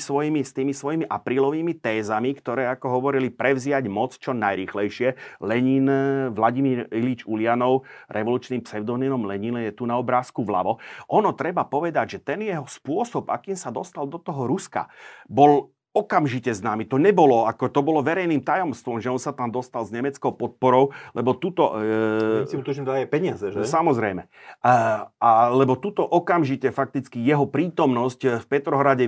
svojimi aprílovými tézami, ktoré, ako hovorili, prevziať moc čo najrýchlejšie. Lenin, Vladimír Ilič Ulianov, revolučným pseudonymom Lenin, je tu na obrázku vľavo. Ono treba povedať, že ten jeho spôsob, akým sa dostal do toho Ruska, bol okamžite známy. To nebolo, ako to bolo verejným tajomstvom, že on sa tam dostal s nemeckou podporou, lebo tuto... si mu tuším dali aj peniaze, že? Samozrejme. Lebo tuto okamžite fakticky jeho prítomnosť v Petrohrade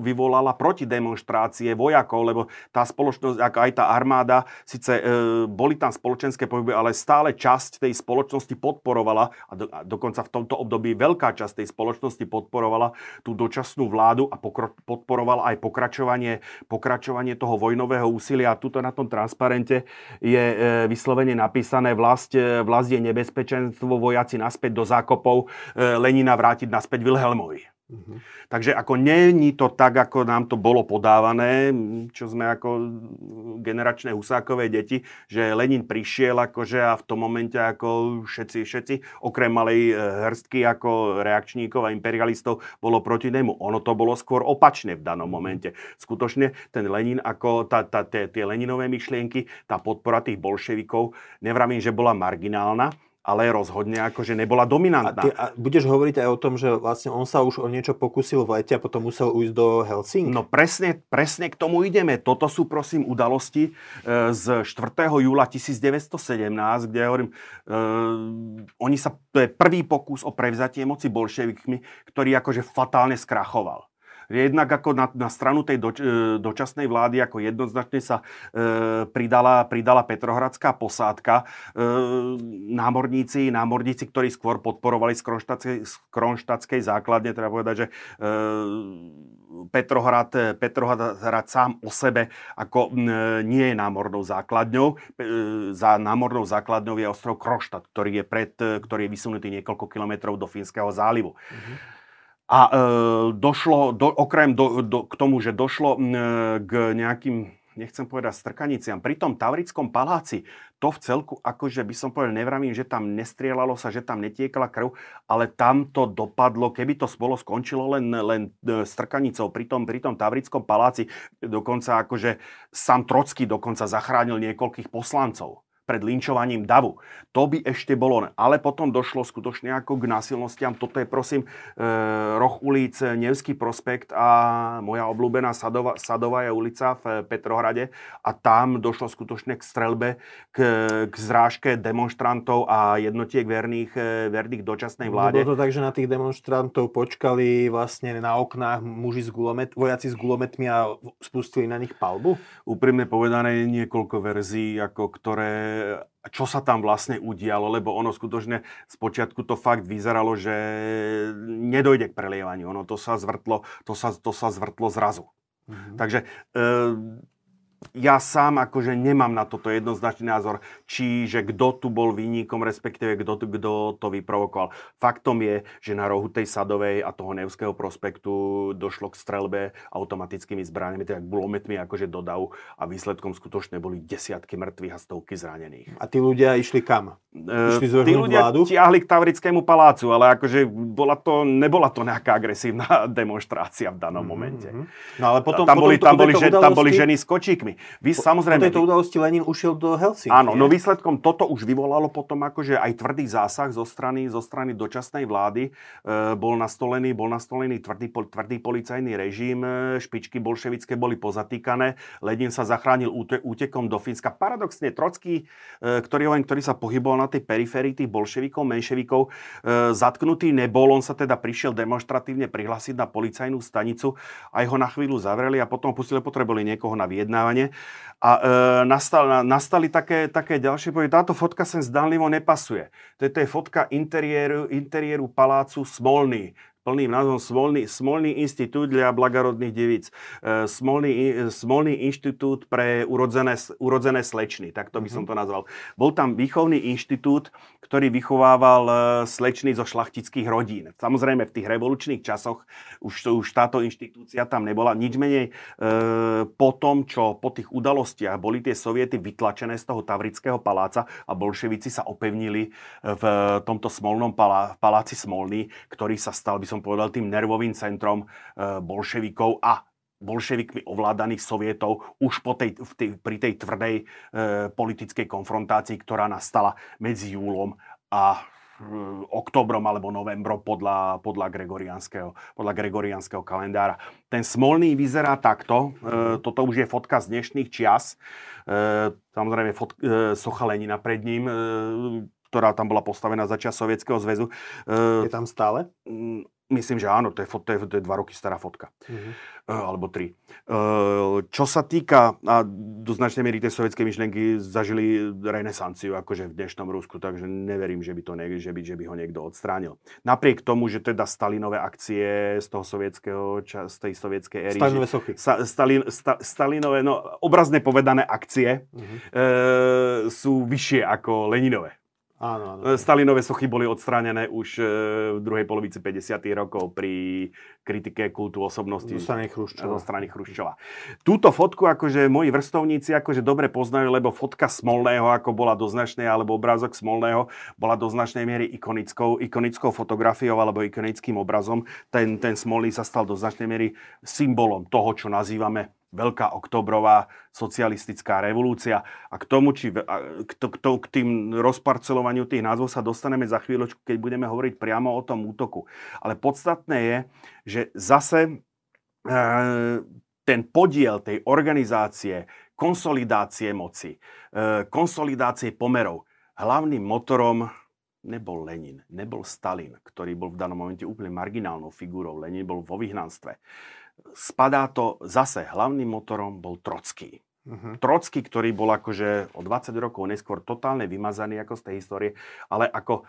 vyvolala protidemonštrácie vojakov, lebo tá spoločnosť, ako aj tá armáda, síce boli tam spoločenské pohyby, ale stále časť tej spoločnosti podporovala, a dokonca v tomto období veľká časť tej spoločnosti podporovala tú dočasnú vládu a podporovala aj pokračovanie toho vojnového úsilia. A tuto na tom transparente je vyslovene napísané: vlast je nebezpečenstvo, vojaci naspäť do zákopov, Lenina vrátiť naspäť Wilhelmovi. Takže ako nie je to tak, ako nám to bolo podávané, čo sme ako generačné husákové deti, že Lenin prišiel akože a v tom momente ako všetci, okrem malej hrstky ako reakčníkov a imperialistov, bolo proti nemu. Ono to bolo skôr opačne v danom momente. Skutočne ten Lenin, ako tie Leninové myšlienky, tá podpora tých bolševikov, nevravím, že bola marginálna, ale rozhodne akože nebola dominantná. A budeš hovoriť aj o tom, že vlastne on sa už o niečo pokúsil v lete a potom musel ujsť do Helsinky? No presne k tomu ideme. Toto sú, prosím, udalosti z 4. júla 1917, kde hovorím, to je prvý pokus o prevzatie moci bolševikmi, ktorý akože fatálne skrachoval. Jednak ako na stranu tej dočasnej vlády ako jednoznačne sa pridala Petrohradská posádka, námorníci, ktorí skôr podporovali z Kronštátskej základne. Treba povedať, že Petrohrad sám o sebe ako nie je námornou základňou. Za námornou základňou je ostrov Kronštát, ktorý je vysunutý niekoľko kilometrov do Fínskeho zálivu. A došlo k nejakým, nechcem povedať, strkaniciam. Pri tom Tavrickom paláci to v celku, akože by som povedal, nevravím, že tam nestrielalo sa, že tam netiekla krv, ale tam to dopadlo, keby to spolo skončilo len strkanicou pri tom Tavrickom paláci. Dokonca akože sám Trocký zachránil niekoľkých poslancov pred linčovaním davu. To by ešte bolo, ale potom došlo skutočne ako k násilnostiam. Toto je, prosím, roh ulic Nevský prospekt a moja obľúbená Sadová je ulica v Petrohrade, a tam došlo skutočne k streľbe, k zrážke demonštrantov a jednotiek verných dočasnej vláde. Bolo to tak, že na tých demonštrantov počkali vlastne na oknách vojaci s gulometmi a spustili na nich paľbu? Úprimne povedané, niekoľko verzií, ako ktoré čo sa tam vlastne udialo, lebo ono skutočne spočiatku to fakt vyzeralo, že nedojde k prelievaniu. Ono to sa zvrtlo zrazu. Mhm. Takže ja sám akože nemám na toto jednoznačný názor, čiže kto tu bol vinníkom, respektíve kto to vyprovokoval. Faktom je, že na rohu tej Sadovej a toho Nevského prospektu došlo k streľbe automatickými zbraniami, teda bulometmi akože do davu a výsledkom skutočne boli desiatky mŕtvych a stovky zranených. A tí ľudia išli kam? Išli tí ľudia vládu? Tiahli k Tavrickému palácu, ale akože nebola to nejaká agresívna demonštrácia v danom momente. No ale potom tam boli ženy s kočíkmi. Vy, samozrejme, po tejto udalosti Lenin ušiel do Helsinky. Áno, no výsledkom toto už vyvolalo potom akože aj tvrdý zásah zo strany dočasnej vlády. Bol nastolený tvrdý policajný režim, špičky bolševické boli pozatýkané. Lenin sa zachránil útekom do Fínska. Paradoxne Trocký, ktorý sa pohyboval na tej periférii tých bolševikov, menševikov, zatknutý nebol. On sa teda prišiel demonštratívne prihlásiť na policajnú stanicu. Aj ho na chvíľu zavreli a potom opustili, potrebovali niekoho na vyjednávanie. A nastali také ďalšie povie. Táto fotka sem zdánlivo nepasuje. To je fotka interiéru palácu Smolný. Plným názvom Smolný inštitút dla blagorodných devíc. Smolný inštitút pre urodzené slečny. Tak to by som to nazval. Bol tam výchovný inštitút, ktorý vychovával slečny zo šlachtických rodín. Samozrejme, v tých revolučných časoch už táto inštitúcia tam nebola. Nič menej po tom, čo po tých udalostiach boli tie soviety vytlačené z toho Tavrického paláca a bolševici sa opevnili v tomto Smolnom paláci Smolný, ktorý sa stal, by som povedal, tým nervovým centrom bolševikov a bolševikmi ovládaných sovietov už pri tej tvrdej politickej konfrontácii, ktorá nastala medzi júlom a oktobrom alebo novembrom podľa gregoriánskeho kalendára. Ten Smolný vyzerá takto. Toto už je fotka z dnešných čias. Samozrejme socha Lenina pred ním, ktorá tam bola postavená za čas Sovietskeho zväzu. Je tam stále? Myslím, že áno. To je 2 roky stará fotka. Alebo 3. Čo sa týka, a do značnej miery tie sovietské myšlenky zažili renesanciu, akože v dnešnom Rusku, takže neverím, že by ho niekto odstránil. Napriek tomu, že teda Stalinové akcie z tej sovietskej éry. Stalinové sochy. Stalinové, no obrazne povedané akcie sú vyššie ako Leninové. Áno, áno. Stalinové sochy boli odstránené už v druhej polovici 50. rokov pri kritike kultu osobnosti zo strany Chruščova. Túto fotku akože moji vrstovníci akože dobre poznajú, lebo fotka Smolného, obrázok Smolného bola do značnej miery ikonickou fotografiou alebo ikonickým obrazom. Ten Smolný sa stal do značnej miery symbolom toho, čo nazývame Veľká októbrová socialistická revolúcia. A k tomu, k tým rozparcelovaniu tých názvov sa dostaneme za chvíľočku, keď budeme hovoriť priamo o tom útoku. Ale podstatné je, že zase ten podiel tej organizácie, konsolidácie moci, konsolidácie pomerov, hlavným motorom nebol Lenin, nebol Stalin, ktorý bol v danom momente úplne marginálnou figurou. Lenin bol vo vyhnanstve. Spadá to zase, hlavným motorom bol Trocký. Trocký, ktorý bol akože o 20 rokov neskôr totálne vymazaný ako z tej histórie, ale ako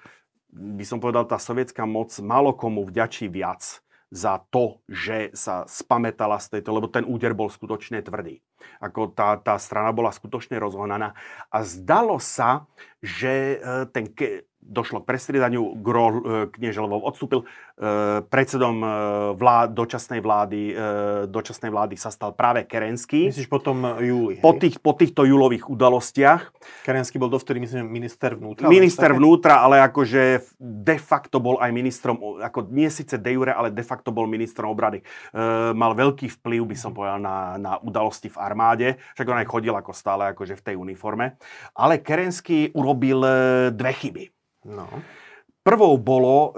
by som povedal, tá sovietská moc málo komu vďačí viac za to, že sa spamätala z tejto, lebo ten úder bol skutočne tvrdý. Ako tá strana bola skutočne rozhonaná a zdalo sa, že došlo k prestriedaniu, Kniežal Lvov odstúpil, predsedom dočasnej vlády sa stal práve Kerenský. Myslíš potom júli? Po týchto júlových udalostiach. Kerenský bol dovtedy, myslím, minister vnútra. Minister vnútra, ale akože de facto bol aj ministrom, ako nie síce de jure, ale de facto bol ministrom obrany. Mal veľký vplyv, by som povedal, na udalosti v armáde. Však on aj chodil ako stále akože v tej uniforme. Ale Kerenský urobil dve chyby. No. Prvou bolo,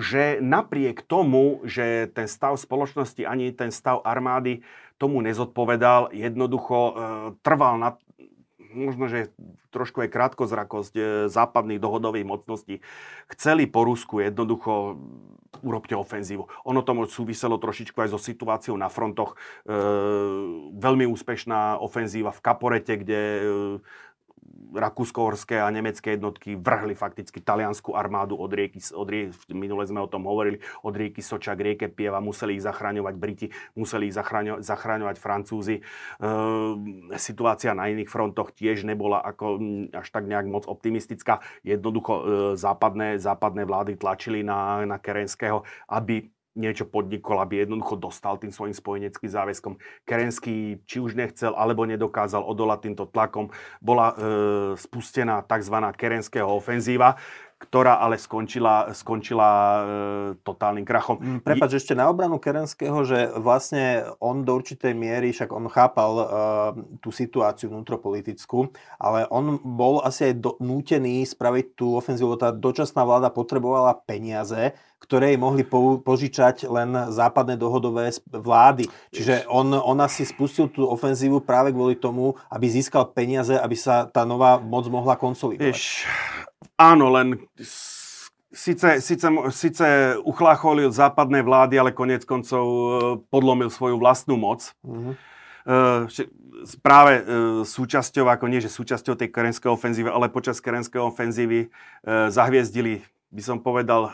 že napriek tomu, že ten stav spoločnosti ani ten stav armády tomu nezodpovedal, jednoducho trval na, možno, že trošku je krátkozrakosť západných dohodových mocností, chceli po Rusku jednoducho urobte ofenzívu. Ono tomu súviselo trošičku aj so situáciou na frontoch. Veľmi úspešná ofenzíva v Kaporete, kde rakúsko-horské a nemecké jednotky vrhli fakticky taliansku armádu od rieky, minule sme o tom hovorili, od rieky Soča k rieke Pieva, museli ich zachraňovať Briti, museli ich zachraňovať Francúzi. Situácia na iných frontoch tiež nebola ako až tak nejak moc optimistická. Jednoducho západné vlády tlačili na Kerenského, aby niečo podnikol, aby jednoducho dostal tým svojim spojeneckým záväzkom. Kerenský či už nechcel, alebo nedokázal odolať týmto tlakom. Bola spustená tzv. Kerenského ofenzíva, ktorá ale skončila totálnym krachom. Prepáč, ešte na obranu Kerenského, že vlastne on do určitej miery, však on chápal tú situáciu vnútropolitickú, ale on bol asi aj nútený spraviť tú ofenzívu. Tá dočasná vláda potrebovala peniaze, ktoré jej mohli požičať len západné dohodové vlády. Čiže on asi spustil tú ofenzívu práve kvôli tomu, aby získal peniaze, aby sa tá nová moc mohla konsolidovať. Áno, len síce uchlácholil západné vlády, ale koniec koncov podlomil svoju vlastnú moc. Mm-hmm. Práve súčasťou, ako nie, že súčasťou tej kerenskej ofenzívy, ale počas kerenskej ofenzívy zahviezdili, by som povedal,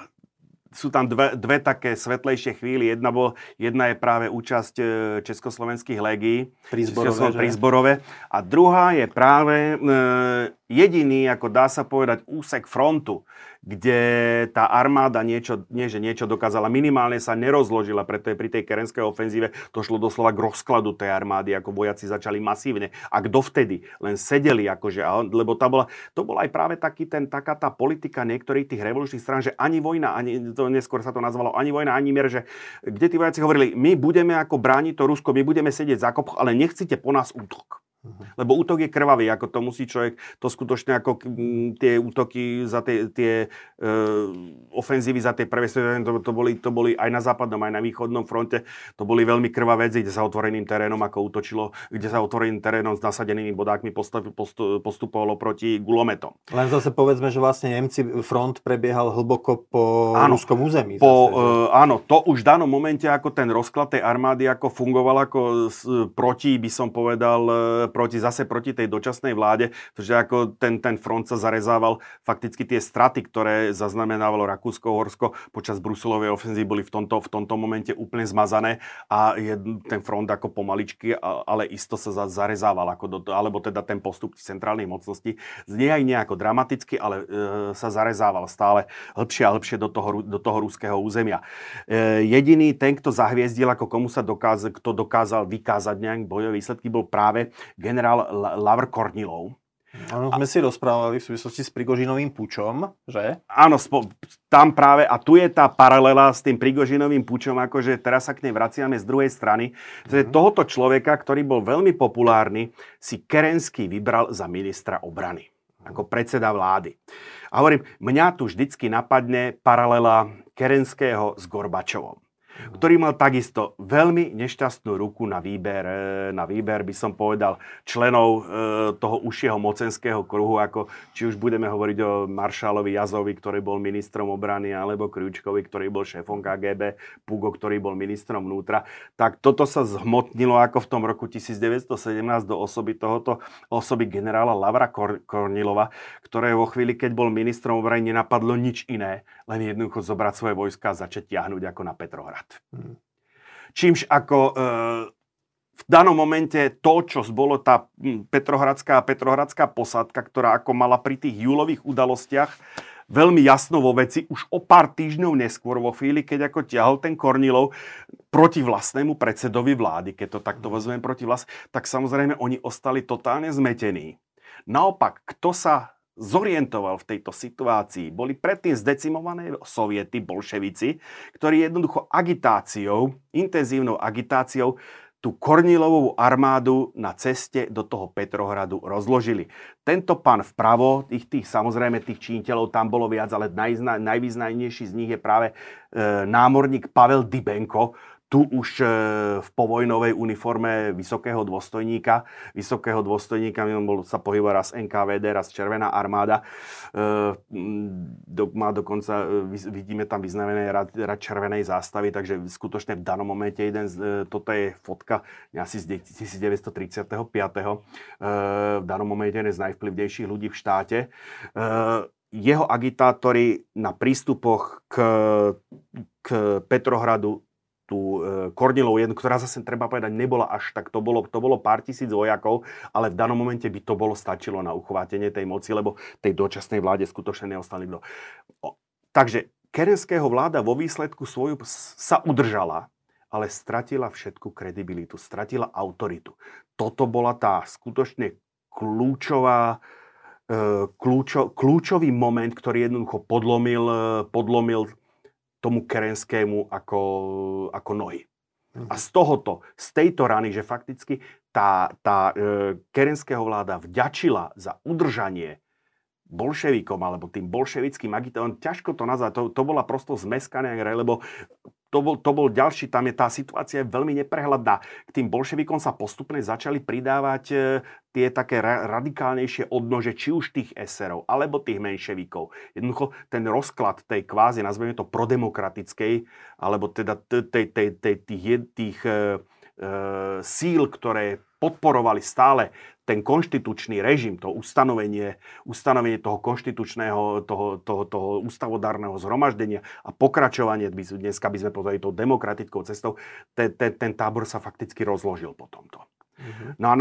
sú tam dve také svetlejšie chvíli. Jedna je práve účasť československých legií pri Zborove. A druhá je práve jediný, ako dá sa povedať, úsek frontu, kde tá armáda niečo dokázala. Minimálne sa nerozložila, preto pri tej kerenskej ofenzíve to šlo doslova k rozkladu tej armády, ako vojaci začali masívne. A dovtedy len sedeli, akože, lebo to bola aj práve taká tá politika niektorých tých revolučných strán, že ani vojna, to neskôr sa to nazvalo ani vojna, ani mier, že kde tí vojaci hovorili, my budeme ako brániť to Rusko, my budeme sedieť v zákopoch, ale nechcite po nás útok. Lebo útok je krvavý, ako to musí človek, to skutočne ako tie útoky za tie ofenzívy za tie prvé svetovej, to boli aj na západnom, aj na východnom fronte, to boli veľmi krvavé, kde sa otvoreným terénom ako útočilo, kde sa otvoreným terénom s nasadenými bodákmi postupovalo proti gulometom. Len zase povedzme, že vlastne Nemci front prebiehal hlboko po ruskom území. Áno, to už v danom momente ako ten rozklad tej armády ako fungoval ako proti, by som povedal, proti tej dočasnej vláde, pretože ako ten front sa zarezával, fakticky tie straty, ktoré zaznamenávalo Rakúsko-Horsko počas Bruselovej ofenzívy, boli v tomto momente úplne zmazané a ten front ako pomaličky, ale isto sa zarezával, alebo teda ten postup centrálnej mocnosti, nie aj nejako dramaticky, ale sa zarezával stále hĺbšie a hĺbšie do toho ruského územia. Jediný ten, kto zahviezdil, ako komu sa kto dokázal vykázať nejak bojové výsledky, bol práve generál Lavr Kornilov. Áno, sme si rozprávali v súvislosti s Prigožinovým pučom, že? Áno, tam práve, a tu je tá paralela s tým Prigožinovým pučom, akože teraz sa k nej vraciame z druhej strany. Mm-hmm. Tohoto človeka, ktorý bol veľmi populárny, si Kerenský vybral za ministra obrany, ako predseda vlády. A hovorím, mňa tu vždycky napadne paralela Kerenského s Gorbačovom, ktorý mal takisto veľmi nešťastnú ruku na výber, by som povedal, členov toho užšieho mocenského kruhu, ako či už budeme hovoriť o maršálovi Jazovi, ktorý bol ministrom obrany, alebo Krúčkovi, ktorý bol šéfom KGB, Pugo, ktorý bol ministrom vnútra. Tak toto sa zhmotnilo ako v tom roku 1917 do osoby generála Lavra Kornilova, ktoré vo chvíli, keď bol ministrom obrany, nenapadlo nič iné, len jednoducho zobrať svoje vojska a začať tiahnuť ako na Petrohrad. Čímž ako v danom momente to, čo bolo tá Petrohradská posádka, ktorá ako mala pri tých júlových udalostiach veľmi jasno vo veci, už o pár týždňov neskôr vo chvíli, keď ako ťahol ten Kornilov proti vlastnému predsedovi vlády, keď to takto vezmeme proti vlast, tak samozrejme oni ostali totálne zmetení. Naopak, kto sa zorientoval v tejto situácii, boli predtým zdecimované soviety, bolševici, ktorí jednoducho intenzívnou agitáciou tú Kornilovovú armádu na ceste do toho Petrohradu rozložili. Tento pán vpravo, tých činiteľov tam bolo viac, ale najvýznamnejší z nich je práve námorník Pavel Dybenko. tu už v povojnovej uniforme vysokého dôstojníka, sa pohyboval raz NKVD, raz Červená armáda. Má dokonca, vidíme tam vyznavené rad červenej zástavy, takže skutočne v danom momente toto je fotka asi z 1935. V danom momente jeden z najvplyvnejších ľudí v štáte. Jeho agitátori na prístupoch k Petrohradu, tú Kornilov jednu, ktorá zase, treba povedať, nebola až tak, to bolo pár tisíc vojakov, ale v danom momente by to bolo stačilo na uchvátenie tej moci, lebo tej dočasnej vláde skutočne neostal nikto. Takže Kerenského vláda vo výsledku svoju sa udržala, ale stratila všetku kredibilitu, stratila autoritu. Toto bola tá skutočne kľúčový moment, ktorý jednoducho podlomil tomu Kerenskému ako nohy. A z tejto rany, že fakticky tá Kerenského vláda vďačila za udržanie bolševikom alebo tým bolševickým agitátorom, ťažko to nazvať, to bola prosto zmeskaná hra, lebo to bol ďalší, tam je tá situácia veľmi neprehľadná. K tým bolševikom sa postupne začali pridávať tie také radikálnejšie odnože, či už tých eserov, alebo tých menševikov. Jednoducho ten rozklad tej kvázi, nazveme to prodemokratickej, alebo teda tých síl, ktoré podporovali stále ten konštitučný režim, to ustanovenie toho konštitučného, toho ústavodárneho zhromaždenia a pokračovanie, dneska by sme povedali tou demokratickou cestou, ten tábor sa fakticky rozložil po tomto. No a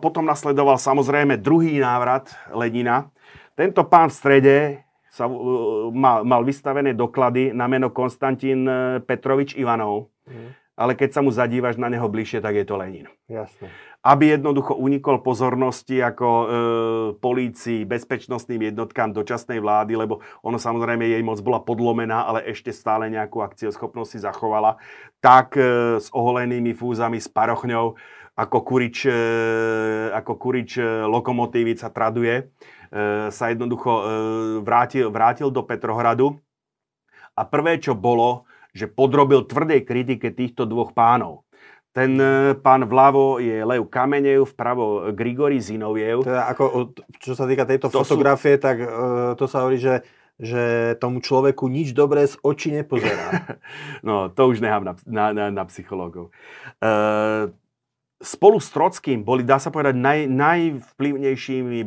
potom nasledoval samozrejme druhý návrat Lenina. Tento pán v strede mal vystavené doklady na meno Konstantín Petrovič Ivanov, ale keď sa mu zadívaš na neho bližšie, tak je to Lenin. Jasne. Aby jednoducho unikol pozornosti ako polícii, bezpečnostným jednotkám dočasnej vlády, lebo ono samozrejme jej moc bola podlomená, ale ešte stále nejakú akcieschopnosť si zachovala, tak s oholenými fúzami, s parochňou, ako kurič lokomotívy sa traduje, sa jednoducho vrátil do Petrohradu a prvé, čo bolo, že podrobil tvrdej kritike týchto dvoch pánov. Ten pán vľavo je Lev Kamenev, vpravo Grigori Zinoviev. Teda ako, čo sa týka tejto fotografie, tak to sa hovorí, že tomu človeku nič dobré z očí nepozerá. No, to už nechám na psychológov. Spolu s Trockým boli, dá sa povedať, najvplyvnejšími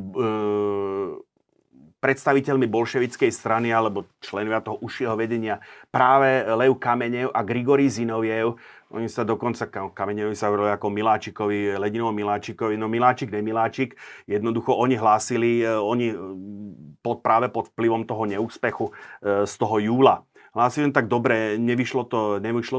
predstaviteľmi bolševickej strany alebo členovia toho užšieho vedenia práve Lev Kamenev a Grigori Zinoviev. Oni sa dokonca, Kamenevi sa hovorili ako Miláčikovi, Leninovom Miláčikovi, no Miláčik, nemiláčik. Jednoducho oni hlásili, oni práve pod vplyvom toho neúspechu z toho júla. Hlásili, tak dobre, nevyšlo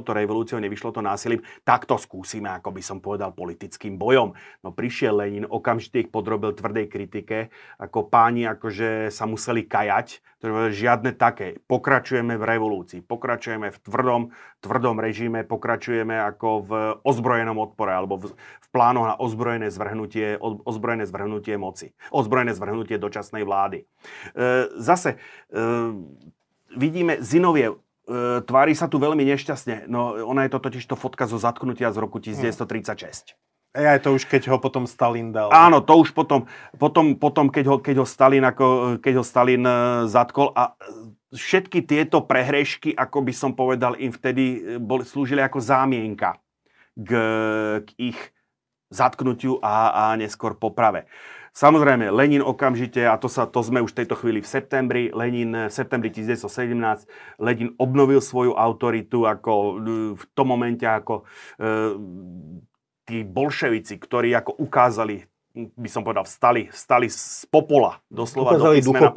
to revolúciou, nevyšlo to násilím, tak to skúsime, ako by som povedal, politickým bojom. No prišiel Lenin, okamžite ich podrobil tvrdej kritike, ako páni akože sa museli kajať, žiadne také. Pokračujeme v revolúcii, pokračujeme v tvrdom režime, pokračujeme ako v ozbrojenom odpore alebo v plánoch na ozbrojené zvrhnutie moci, ozbrojené zvrhnutie dočasnej vlády. Zase vidíme Zinoviev, tvári sa tu veľmi nešťastne, no ona je to totižto fotka zo zatknutia z roku 1936. Aj to už, keď ho potom Stalin dal. Áno, to už potom keď ho Stalin zatkol a všetky tieto prehrešky, ako by som povedal, im vtedy slúžili ako zámienka k ich zatknutiu a neskôr poprave. Samozrejme, Lenin okamžite, a to sme už v tejto chvíli v septembri, Lenin v septembri 1917, Lenin obnovil svoju autoritu ako v tom momente, ako tí bolševici, ktorí ako ukázali, by som povedal, vstali z popola, doslova do písmena,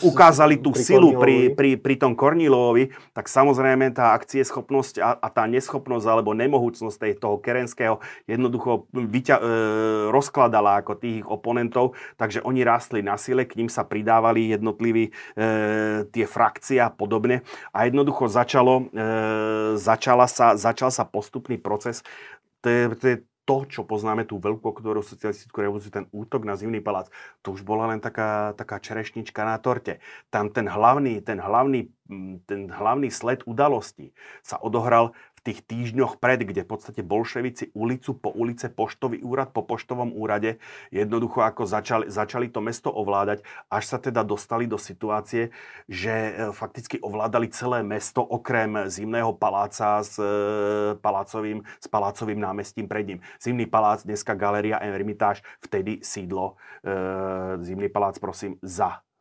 ukázali tú silu pri tom Kornilovovi, tak samozrejme tá akcieschopnosť a tá neschopnosť alebo nemohúcnosť toho Kerenského jednoducho rozkladala ako tých oponentov, takže oni rástli na sile, k ním sa pridávali jednotliví tie frakcie a podobne a jednoducho začal sa postupný proces to, čo poznáme tú Veľkú októbrovú socialistickú revolúciu, ten útok na Zimný palác, to už bola len taká čerešnička na torte. Tam ten hlavný sled udalostí sa odohral v v tých týždňoch pred, kde v podstate bolševici ulicu po ulice, poštový úrad po poštovom úrade jednoducho ako začali to mesto ovládať, až sa teda dostali do situácie, že fakticky ovládali celé mesto okrem Zimného paláca s palácovým námestím pred ním. Zimný palác, dneska galéria Ermitáž, vtedy sídlo Zimný palác, prosím,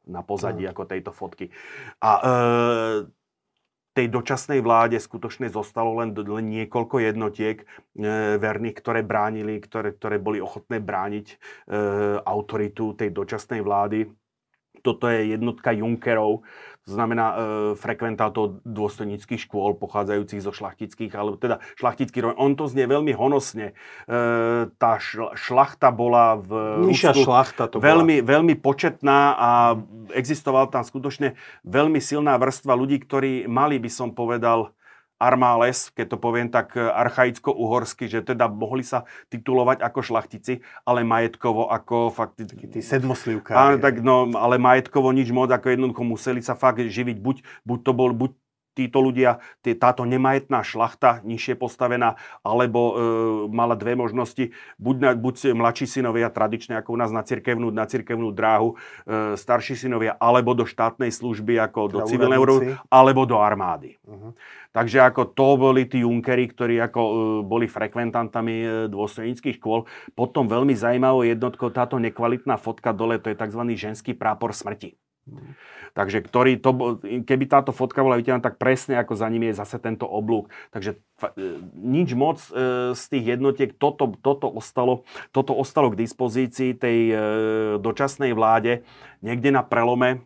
na pozadí ako tejto fotky. A tej dočasnej vláde skutočne zostalo len niekoľko jednotiek verných, ktoré bránili, ktoré boli ochotné brániť autoritu tej dočasnej vlády. Toto je jednotka Junkerov, to znamená frekventátov dôstojníckych škôl pochádzajúcich zo šlachtických, alebo teda šlachtický roň. On to znie veľmi honosne. Tá šlachta bola v Rusku veľmi, veľmi početná a existovala tam skutočne veľmi silná vrstva ľudí, ktorí mali, by som povedal, armáles, keď to poviem tak archaicko-uhorsky, že teda mohli sa titulovať ako šlachtici, ale majetkovo ako fakticky tí sedmoslivkári. Áno, tak no, ale majetkovo nič moc, ako jednoducho museli sa fakt živiť, buď títo ľudia, táto nemajetná šlachta, nižšie postavená, alebo mala dve možnosti. Buď mladší synovia, tradične ako u nás na cirkevnú dráhu, starší synovia, alebo do štátnej služby, ako do civilnej úrovne, alebo do armády. Uh-huh. Takže ako to boli tí Junkeri, ktorí ako boli frekventantami dôstojníckych škôl. Potom veľmi zaujímavou jednotkou táto nekvalitná fotka dole, to je tzv. Ženský prápor smrti. Takže keby táto fotka bola vytiaľná, tak presne ako za ním je zase tento oblúk. Takže nič moc z tých jednotiek, toto ostalo k dispozícii tej dočasnej vláde niekde na prelome,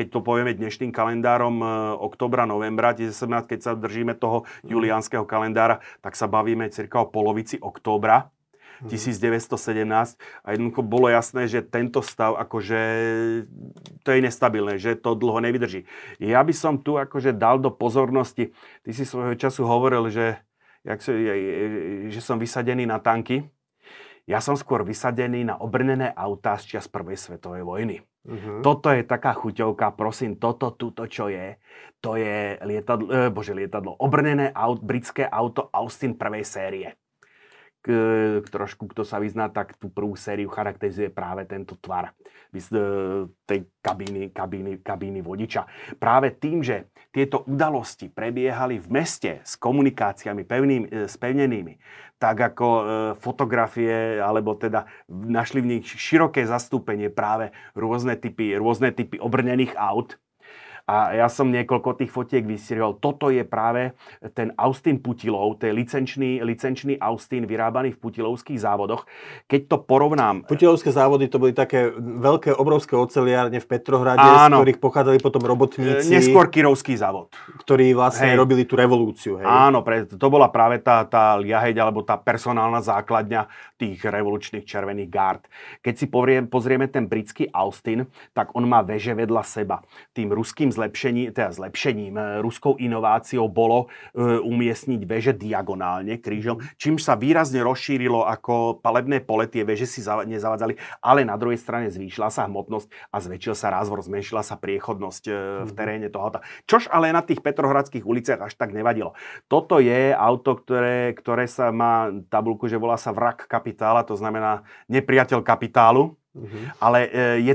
keď to povieme dnešným kalendárom oktobra, novembra 2017, keď sa držíme toho juliánskeho kalendára, tak sa bavíme cirka o polovici októbra 1917 a jednoducho bolo jasné, že tento stav akože to je nestabilné, že to dlho nevydrží. Ja by som tu akože dal do pozornosti, ty si svojho času hovoril, že som vysadený na tanky. Ja som skôr vysadený na obrnené autá z čias prvej svetovej vojny. Uh-huh. Toto je taká chuťovka, prosím, túto čo je, to je lietadlo, obrnené britské auto Austin prvej série. Trošku, kto sa vyzná, tak tú prvú sériu charakterizuje práve tento tvar tej kabíny vodiča. Práve tým, že tieto udalosti prebiehali v meste s komunikáciami spevnenými, tak ako fotografie, alebo teda našli v nich široké zastúpenie práve rôzne typy obrnených aut. A ja som niekoľko tých fotiek vystrihol. Toto je práve ten Austin Putilov, to je licenčný Austin vyrábaný v putilovských závodoch. Keď to porovnám... Putilovské závody to boli také veľké, obrovské oceliárne v Petrohrade, áno, z ktorých pochádzali potom robotníci. Neskôr Kyrovský závod. Ktorí vlastne robili tú revolúciu. Hej. Áno, to bola práve tá liaheď, alebo tá personálna základňa tých revolučných červených gárd. Keď si pozrieme ten britský Austin, tak on má veže vedľa seba. Tým ruským ruskou inováciou bolo umiestniť veže diagonálne krížom, čím sa výrazne rozšírilo ako palebné pole, tie veže si nezavadzali, ale na druhej strane zvýšila sa hmotnosť a zväčšil sa rázvor, zmenšila sa priechodnosť v teréne toho auta. Čož ale na tých petrohradských uliciach až tak nevadilo. Toto je auto, ktoré sa má tabuľku, že volá sa vrak kapitála, to znamená nepriateľ kapitálu. Mm-hmm. Ale je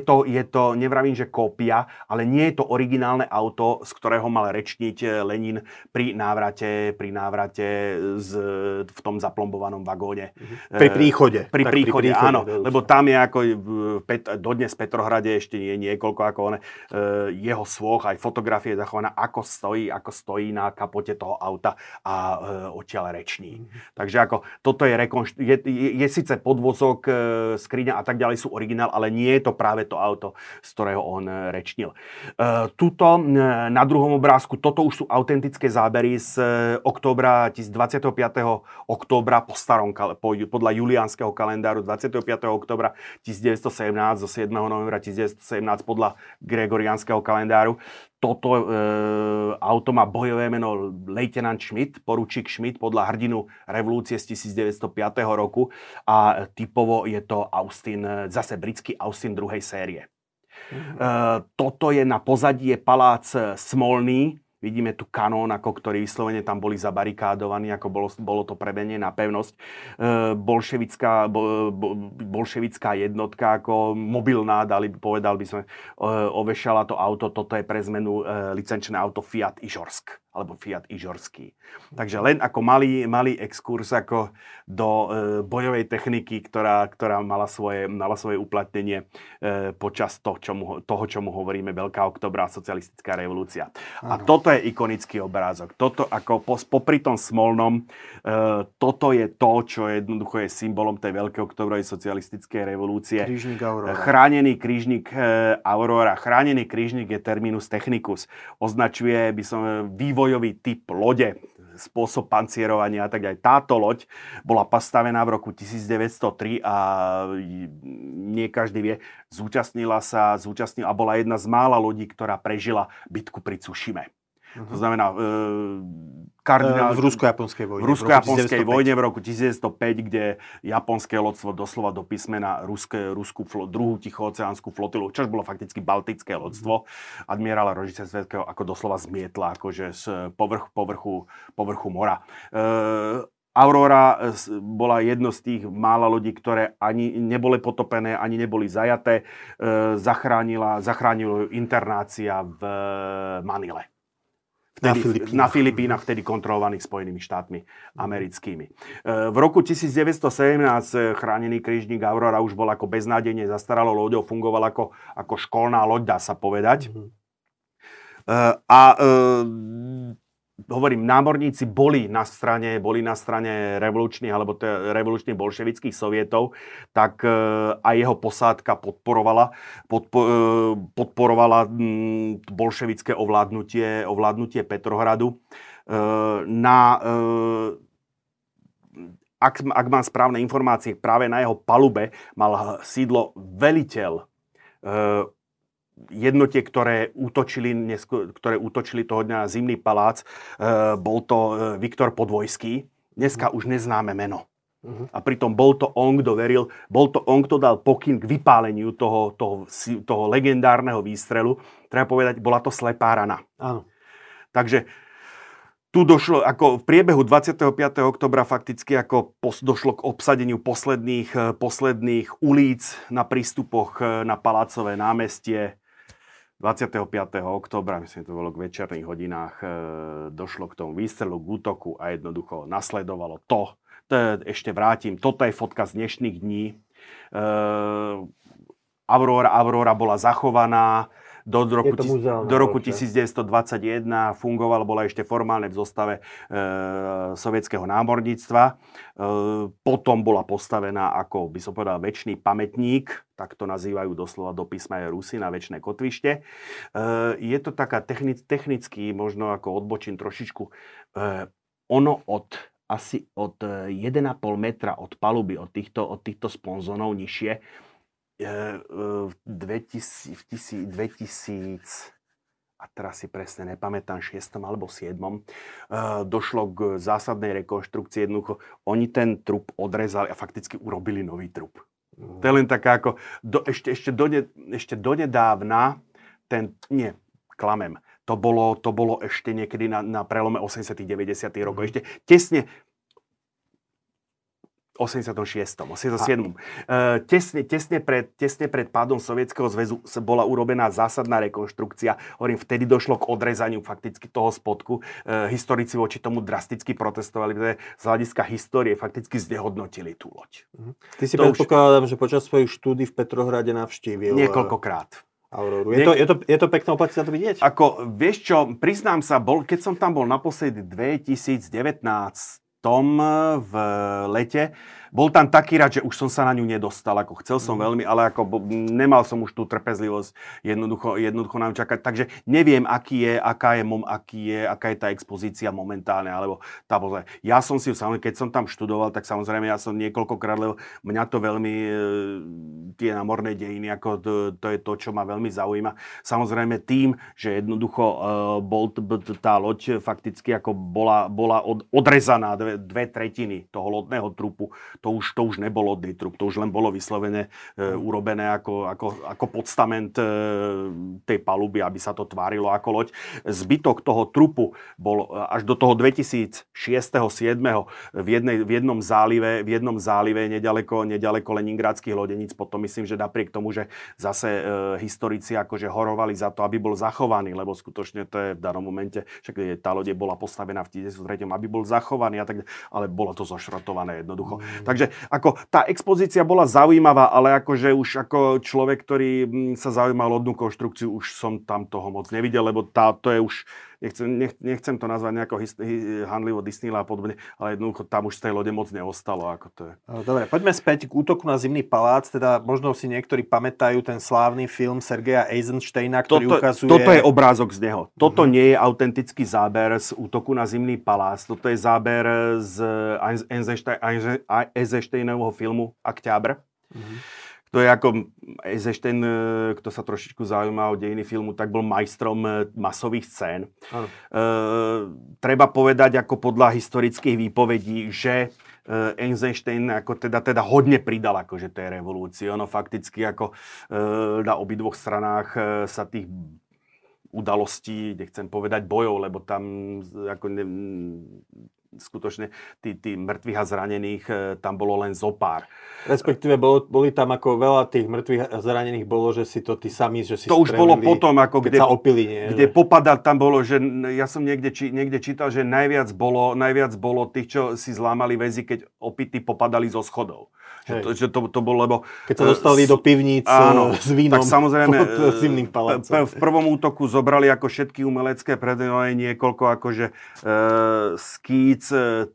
to, nevravím, že kópia, ale nie je to originálne auto, z ktorého mal rečniť Lenin pri návrate v tom zaplombovanom vagóne. Mm-hmm. Pri príchode, áno. Veľúčne. Lebo tam je ako dodnes v Petrohrade ešte je niekoľko ako jeho svoch, aj fotografie zachovaná, ako stojí na kapote toho auta a odtiaľ reční. Mm-hmm. Takže ako toto je je síce podvozok, skriňa a tak ďalej sú originálne, ale nie je to práve to auto, z ktorého on rečnil. Tuto na druhom obrázku, toto už sú autentické zábery z októbra 25. októbra podľa juliánskeho kalendáru 25. októbra 1917 zo 7. novembra 1917 podľa gregoriánskeho kalendáru. Toto auto má bojové meno Lejtenant Schmidt, poručík Schmidt podľa hrdinu revolúcie z 1905. roku a typovo je to Austin, zase britský Austin druhej série. Toto je na pozadí palác Smolný, Vidíme tu kanón, ako ktorí vyslovene tam boli zabarikádovaní, ako bolo to prevedenie na pevnosť. Bolševická jednotka, ako mobilná, povedal by som, ovešala to auto. Toto je pre zmenu licenčné auto Fiat Ižorsk, alebo Fiat Ižorský. Takže len ako malý exkurs ako do bojovej techniky, ktorá mala svoje uplatnenie počas toho, čomu hovoríme Veľká októbrová socialistická revolúcia. A toto je ikonický obrázok. Toto ako popri tom Smolnom, toto je to, čo jednoducho je symbolom tej Veľkej októbrovej socialistickej revolúcie. Krížnik Aurora. Chránený krížnik Aurora. Chránený krížnik je terminus technicus. Označuje by som vývojový typ lode, spôsob pancierovania a tak ďalej. Táto loď bola postavená v roku 1903 a nie každý vie, zúčastnila a bola jedna z mála lodí, ktorá prežila bitku pri Cušime. To znamená v rusko-japonskej vojne. V rusko-japonskej vojne v roku 1905, kde japonské lodstvo doslova do písmena druhú tichooceánsku flotilu, čo bolo fakticky baltické lodstvo, admirála Rožice Svetského ako doslova zmietla akože z povrchu mora. Aurora bola jedno z tých mála lodí, ktoré ani neboli potopené, ani neboli zajaté. Zachránila internácia v Manile. Na Filipínach, vtedy kontrolovaných Spojenými štátmi americkými. V roku 1917 chránený krížnik Aurora už bol ako beznádejne zastaralou loďou, fungoval ako školná loď, dá sa povedať. Hovorím, námorníci boli na strane revolučných alebo revolučných bolševických sovietov, tak aj jeho posádka podporovala bolševické ovládnutie Petrohradu. Ak mám správne informácie, práve na jeho palube mal sídlo veliteľ jednotie, ktoré útočili toho dňa na Zimný palác, bol to Viktor Podvojský. Dneska už neznáme meno. A pritom bol to on, kto dal pokyn k vypáleniu toho legendárneho výstrelu. Treba povedať, bola to slepá rana. Áno. Takže tu došlo, ako v priebehu 25. októbra fakticky ako došlo k obsadeniu posledných ulíc na prístupoch na Palácové námestie. 25. októbra, myslím, to bolo k večerných hodinách, došlo k tomu výstrelu, k útoku a jednoducho nasledovalo to. Ešte vrátim, toto je fotka z dnešných dní. Aurora bola zachovaná. Do roku 1921 fungovala, bola ešte formálne v zostave sovietského námorníctva. Potom bola postavená, ako by som povedal, večný pamätník, tak to nazývajú doslova do písma Rusy, na večné kotvište. Je to taká technicky, možno ako odbočím trošičku, ono asi od 1,5 metra od paluby, od týchto sponzonov nižšie, a teraz si presne nepamätám, 6. alebo 7. Došlo k zásadnej rekonštrukcii. Jednoducho oni ten trup odrezali a fakticky urobili nový trup. To je len taká ako ešte donedávna to bolo ešte niekedy na prelome 80. 90. rokov, ešte tesne 86. 87. Tesne pred pádom Sovietskeho zväzu bola urobená zásadná rekonštrukcia. Hovorím, vtedy došlo k odrezaniu fakticky toho spodku. Historici voči tomu drasticky protestovali, pretože z hľadiska histórie fakticky znehodnotili tú loď. Ty si predpokladám, že počas svojich štúdí v Petrohrade navštívil niekoľkokrát Auroru. Je to pekné, oplatí sa to vidieť? Ako, vieš čo, priznám sa, keď som tam bol naposledy 2019, v lete. Bol tam taký rád, že už som sa na ňu nedostal. Ako chcel som veľmi, ale ako nemal som už tú trpezlivosť jednoducho nám čakať. Takže neviem, aká je tá expozícia momentálne. Alebo tá pozornosť. Ja som si, keď som tam študoval, tak samozrejme ja som niekoľkokrát, lebo mňa to veľmi tie námorné dejiny, ako to je to, čo ma veľmi zaujíma. Samozrejme tým, že jednoducho tá loď fakticky ako bola odrezaná že dve tretiny toho lodného trupu, to už nebol lodný trup, to už len bolo vyslovene urobené ako podstament tej paluby, aby sa to tvárilo ako loď. Zbytok toho trupu bol až do toho 2006-2007 v jednom zálive nedaleko leningradských lodeníc. Potom myslím, že napriek tomu, že zase historici akože horovali za to, aby bol zachovaný, lebo skutočne to je v danom momente, však tá loď bola postavená v 1903, aby bol zachovaný a tak, ale bolo to zošrotované jednoducho. Takže ako tá expozícia bola zaujímavá, ale akože už ako človek, ktorý sa zaujímal o lodnú konštrukciu, už som tam toho moc nevidel, lebo to je už nechcem to nazvať nejako handlivo Disneyla a podobne, ale jednoducho tam už z tej lode moc neostalo, ako to je. Dobre, poďme späť k útoku na Zimný palác, teda možno si niektorí pamätajú ten slávny film Sergeja Eisensteina, ktorý ukazuje... Toto je obrázok z neho. Toto nie je autentický záber z útoku na Zimný palác. Toto je záber z Eisensteinovho filmu Oktábr. To je ako Eisenstein, kto sa trošičku zaujíma o dejiny filmu, tak bol majstrom masových scén. Treba povedať, ako podľa historických výpovedí, že Eisenstein ako teda hodne pridal akože tej revolúcii. Ono fakticky ako na obidvoch stranách sa tých udalostí, nechcem povedať bojov, lebo tam ako... skutočne tí mŕtvych a zranených tam bolo len zopár. Respektíve boli tam ako veľa tých mŕtvych a zranených bolo, že si to tí sami, že si to strelili. To už bolo potom, ako kde sa opili, nie? Kde popadal, tam bolo, že ja som niekde čítal, že najviac bolo tých, čo si zlámali väzy, keď opity popadali zo schodov. Že to bolo, lebo... Keď sa dostali do pivníc s vínom, tak samozrejme, pod Zimným palácom. V prvom útoku zobrali ako všetky umelecké predmety, niekoľko akože skíc,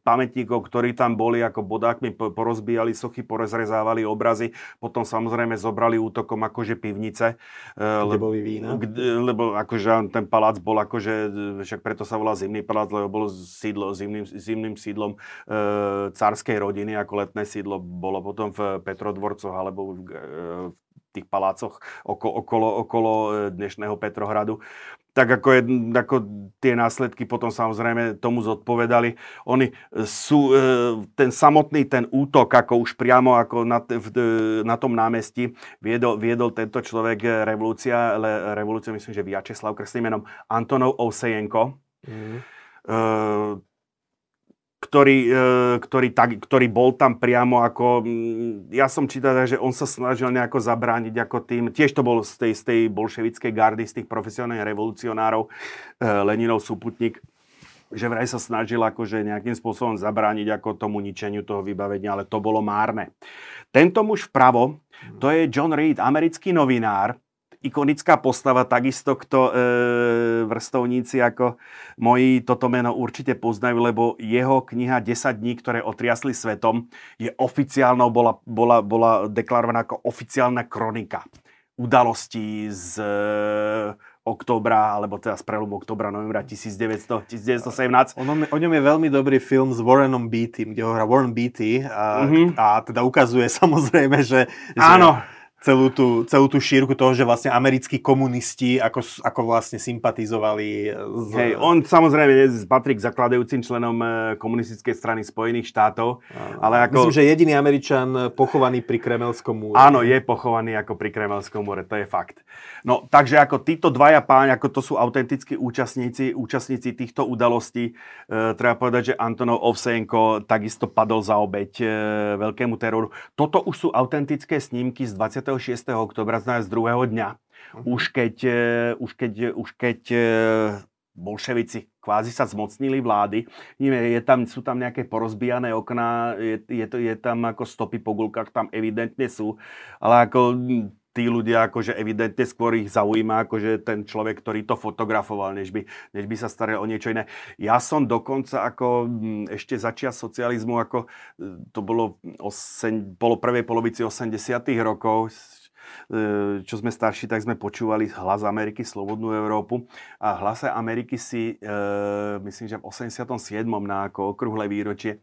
pamätníkov, ktorí tam boli ako bodákmi, porozbíjali sochy, porozrezávali obrazy, potom samozrejme zobrali útokom akože pivnice. Kde boli vína. Lebo akože ten palác bol akože, však preto sa volá Zimný palác, lebo bol sídlo, zimným sídlom cárskej rodiny, ako letné sídlo bolo potom v Petrodvorcoch alebo v tých palácoch okolo dnešného Petrohradu. Tak ako tie následky potom samozrejme tomu zodpovedali. Oni sú, ten samotný ten útok, ako už priamo ako na tom námestí viedol tento človek revolúcia, myslím, že Viačeslav krstným menom Antonov Osejenko. Ktorý bol tam priamo ako... Ja som čítal, že on sa snažil nejako zabrániť ako tým... Tiež to bol z tej bolševickej gardy, z tých profesionálnych revolucionárov, Leninov súputník, že vraj sa snažil akože nejakým spôsobom zabrániť ako tomu ničeniu toho vybavenia, ale to bolo márne. Tento muž vpravo, to je John Reed, americký novinár, ikonická postava, takisto kto vrstovníci ako moji toto meno určite poznajú, lebo jeho kniha 10 dní, ktoré otriasli svetom, je oficiálnou, bola deklarovaná ako oficiálna kronika udalostí z októbra, alebo teda z prelomu októbra, novembra 1917. O ňom je veľmi dobrý film s Warrenom Beattym, kde ho hrá Warren Beatty a teda ukazuje samozrejme, že... Áno. Celú tú šírku toho, že vlastne americkí komunisti ako vlastne sympatizovali. On samozrejme patrí k zakladajúcim členom komunistickej strany Spojených štátov. Ale myslím, že jediný Američan pochovaný pri Kremelskom múre. Áno, je pochovaný ako pri Kremelskom múre, to je fakt. No, takže ako títo dvaja páni, ako to sú autentickí účastníci týchto udalostí. Treba povedať, že Antonov Ovsejenko takisto padol za obeť veľkému teroru. Toto už sú autentické snímky z 26. októbra, z druhého dňa, už keď bolševici kvázi sa zmocnili vlády. Sú tam nejaké porozbijané okná, je tam ako stopy po guľkách, tam evidentne sú, ale ako tí ľudia akože evidentne skôr ich zaujíma akože ten človek, ktorý to fotografoval, než by sa staral o niečo iné. Ja som dokonca ako ešte začiat socializmu, ako to bolo v prvej polovici 80. rokov, čo sme starší, tak sme počúvali Hlas Ameriky, Slobodnú Európu. A Hlase Ameriky si, myslím, že v 87. na ako okrúhle výročie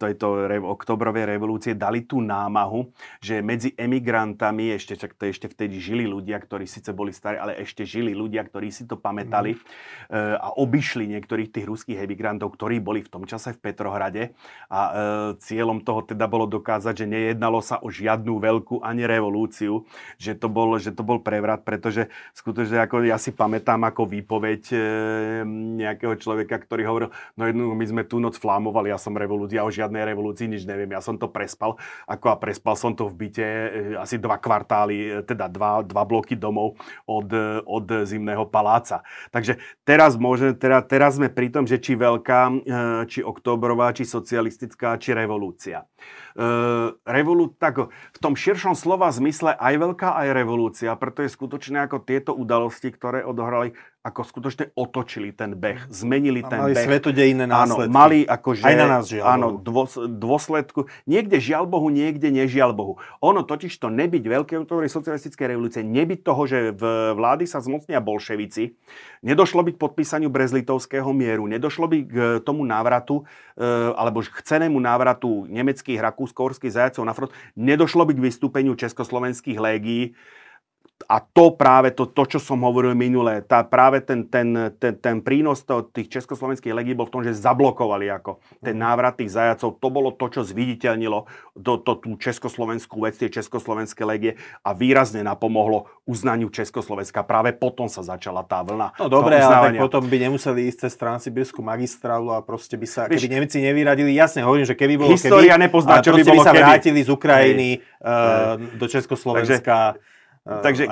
tejto oktobrovej revolúcie dali tú námahu, že medzi emigrantami, ešte vtedy žili ľudia, ktorí síce boli starí, ale ešte žili ľudia, ktorí si to pamätali a obišli niektorých tých ruských emigrantov, ktorí boli v tom čase v Petrohrade. A cieľom toho teda bolo dokázať, že nejednalo sa o žiadnu veľkú ani revolúciu, že to bol prevrat, pretože skutočne ako ja si pamätám ako výpoveď nejakého človeka, ktorý hovoril, no jednu my sme tú noc flámovali, ja som revolúcia, o žiadnej revolúcii nič neviem, ja som to prespal, prespal som to v byte asi dva kvartály, teda dva bloky domov od Zimného paláca. Takže teraz sme pri tom, že či veľká, či októbrová, či socialistická, či revolúcia. Tak v tom širšom slova zmysle aj veľká, aj revolúcia, preto je skutočne ako tieto udalosti, ktoré odohrali, ako skutočne otočili ten beh, zmenili ten beh. Mali svetodejné následky. Áno, mali akože... Aj na nás žiaľ Bohu. Áno, dôsledku. Niekde žiaľ Bohu, niekde nežiaľ Bohu. Ono totiž to nebyť veľké októbrovej socialistickej revolúcie, nebyť toho, že v vlády sa zmocnia bolševici, nedošlo by k podpísaniu Brest-Litovského mieru, nedošlo by k tomu návratu, alebo k cenému návratu nemeckých, rakúsko-horských zajacov na front, nedošlo by k vystúpeniu československých légií. A to práve to, čo som hovoril minule, práve ten prínos tých československých legií bol v tom, že zablokovali ako ten návrat tých zajacov. To bolo to, čo zviditeľnilo tú československú vec, tie československé legie a výrazne napomohlo uznaniu Československa. Práve potom sa začala tá vlna. No dobre, ale tak potom by nemuseli ísť cez transsibírsku magistrálu a proste by sa, keby Nemci nevyradili, jasne hovorím, že keby bolo keby, ale proste by sa vrátili z Ukrajiny do Československa. Takže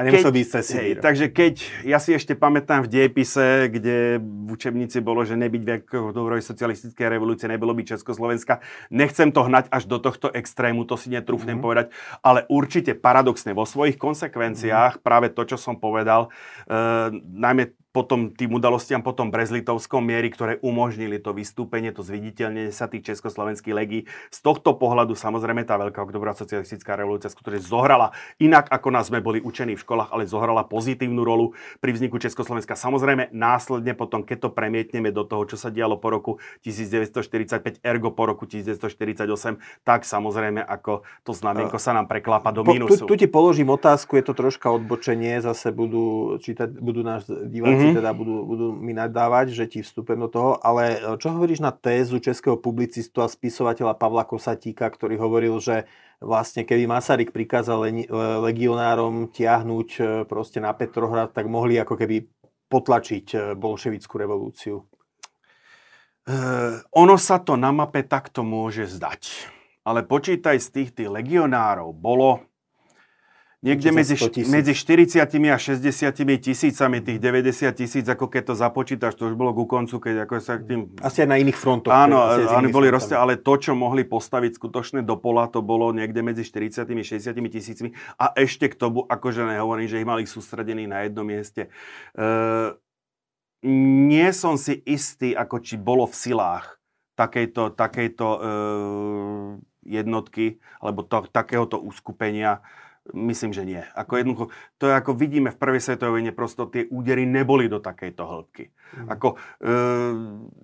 ja si ešte pamätám v diepise, kde v učebnici bolo, že nebyť veľkého októbrovej socialistickej revolúcie, nebolo by Československa. Nechcem to hnať až do tohto extrému, to si netrúfnem povedať, ale určite paradoxne vo svojich konsekvenciách práve to, čo som povedal, najmä potom tým udalostiam potom Brest-Litovskom miery, ktoré umožnili to vystúpenie, to zviditeľnenie sa tých československých legií. Z tohto pohľadu samozrejme tá veľká októbrová socialistická revolúcia skutočne zohrala, inak ako nás sme boli učení v školách, ale zohrala pozitívnu rolu pri vzniku Československa. Samozrejme následne potom, keď to premietneme do toho, čo sa dialo po roku 1945, ergo po roku 1948, tak samozrejme ako to znamienko sa nám preklápa do mínusu. Tu ti položím otázku, je to troška odbočenie, zase budú náš diváci teda budú mi nadávať, že ti vstúpem do toho, ale čo hovoríš na tézu českého publicistu a spisovateľa Pavla Kosatíka, ktorý hovoril, že vlastne keby Masaryk prikázal legionárom tiahnuť proste na Petrohrad, tak mohli ako keby potlačiť bolševickú revolúciu? Ono sa to na mape takto môže zdať. Ale počítaj z tých legionárov bolo... Niekde medzi 40 a 60 tisícami, tých 90 tisíc, ako keď to započítaš, to už bolo ku koncu, keď ako sa k tým... Asi aj na iných frontoch. Áno, oni boli ale to, čo mohli postaviť skutočne do pola, to bolo niekde medzi 40 a 60 tisícmi. A ešte k tomu, akože nehovorím, že ich mali sústredení na jednom mieste. Nie som si istý, ako či bolo v silách takejto jednotky, alebo takéhoto uskupenia. Myslím, že nie. Ako jednoducho, to je ako vidíme v prvej svetovej vojne, prosto tie údery neboli do takejto hĺbky.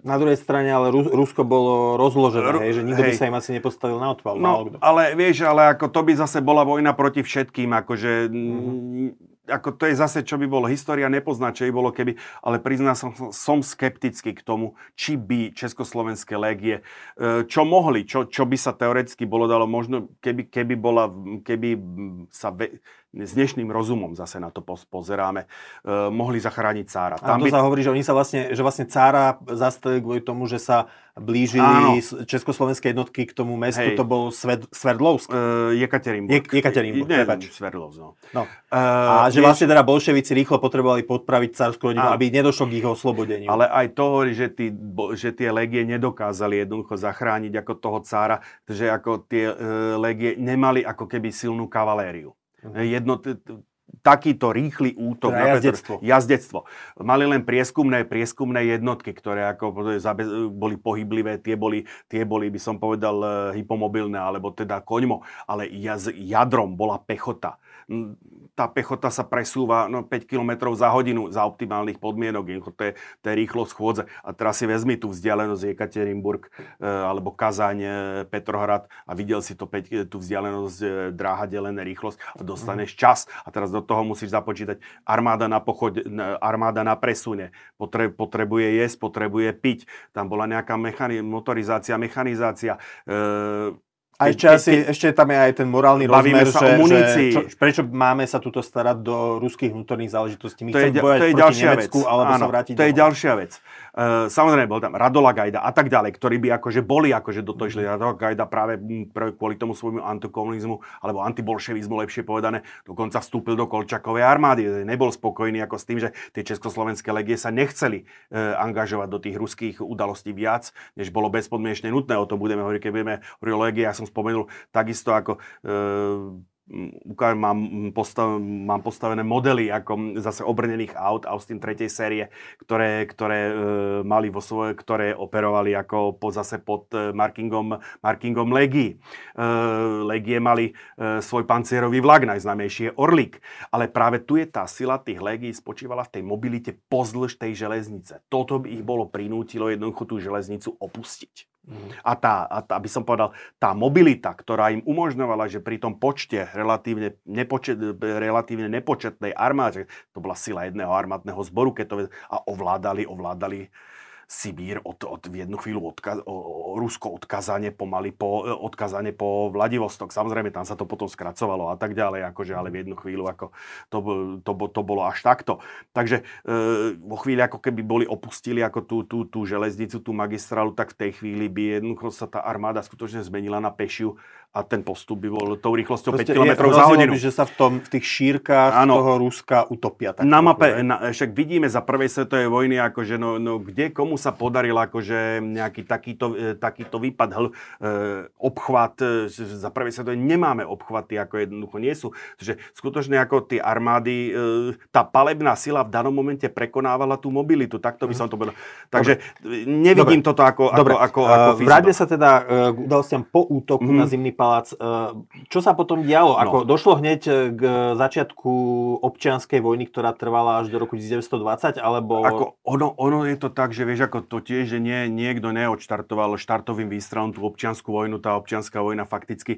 Na druhej strane, ale Rusko bolo rozložené, že nikto by sa im asi nepostavil na odpal. No, ale vieš, ako to by zase bola vojna proti všetkým, akože... Ako to je zase, čo by bolo. História nepozná, čo by bolo keby, ale prizná som skeptický k tomu, či by československé légie, čo mohli, čo by sa teoreticky bolo dalo, možno keby s dnešným rozumom zase na to pozeráme, mohli zachrániť cára. Sa hovorí, že oni sa vlastne cára zastavili kvôli tomu, že sa blížili československé jednotky k tomu mestu, to bol Sverdlovsk. Jekaterinburg. Sverdlovsk, no. A že vlastne teda bolševici rýchlo potrebovali podpraviť cárskú rodinu, aby nedošlo k ich oslobodeniu. Ale aj to hovorí, že tie legie nedokázali jednoducho zachrániť ako toho cára, že ako tie legie nemali ako keby silnú kavalériu. takýto rýchly útok na jazdectvo. Mali len prieskumné jednotky, ktoré ako boli pohyblivé, tie boli, by som povedal, hypomobilné, alebo teda koňmo, ale jadrom bola pechota. Tá pechota sa presúva 5 km za hodinu za optimálnych podmienok. To je rýchlosť chôdze. A teraz si vezmi tú vzdialenosť Ekaterinburg alebo Kazaň, Petrohrad a videl si tú vzdialenosť, dráha delená rýchlosť a dostaneš čas. A teraz do toho musíš započítať armáda na presune. Potrebuje jesť, potrebuje piť. Tam bola nejaká motorizácia, mechanizácia. A ešte tam je aj ten morálny rozmer, že prečo máme sa tuto starať do ruských vnútorných záležitostí? My chceme bojať proti Nemecku, alebo sa vrátiť domov. To je ďalšia vec. Samozrejme, bol tam Radola Gajda a tak ďalej, ktorí by akože boli akože do toho išli. Radola Gajda práve kvôli tomu svojmu antikomunizmu, alebo antibolševizmu, lepšie povedané, dokonca vstúpil do Kolčakovej armády. Nebol spokojný ako s tým, že tie československé legie sa nechceli angažovať do tých ruských udalostí viac, než bolo bezpodmienečne nutné. O to budeme hovoriť, keď budeme hovoriť o legiách. Spomenul takisto ako mám postavené modely ako zase obrnených aut Austin 3. série, ktoré operovali ako pod markingom legií. Legie mali svoj pancierový vlak, najznámejší je Orlík. Ale práve tu je tá sila tých legií spočívala v tej mobilite pozdĺž tej železnice. Toto by ich bolo prinútilo jednoducho tú železnicu opustiť. A tá, by som povedal, tá mobilita, ktorá im umožňovala, že pri tom počte relatívne nepočetnej armáde, to bola sila jedného armádneho zboru, a ovládali Sibír v jednu chvíľu Rusko odkazanie po Vladivostok. Samozrejme, tam sa to potom skracovalo a tak ďalej, ale v jednu chvíľu to bolo až takto. Takže vo chvíli, ako keby opustili ako tú železnicu, tú magistrálu, tak v tej chvíli by jednoducho sa tá armáda skutočne zmenila na pešiu a ten postup by bol tou rýchlosťou 5 km za hodinu. By, že sa v tých šírkach toho Ruska utopia. Na mape, však vidíme za prvej svetovej vojny, akože kde komu sa podaril akože nejaký takýto výpad, obchvat. Za prvej svetovej nemáme obchvaty, ako jednoducho nie sú. Že skutočne ako tie armády, tá palebná sila v danom momente prekonávala tú mobilitu. Takto by som to povedal. Takže nevidím toto ako vráťme sa teda k udalostiam po útoku na Zimný palác. Čo sa potom dialo? Ako došlo hneď k začiatku občianskej vojny, ktorá trvala až do roku 1920, alebo... Ako ono je to tak, že vieš, ako to tiež, že niekto neodštartoval štartovým výstrelom tú občiansku vojnu. Tá občianska vojna fakticky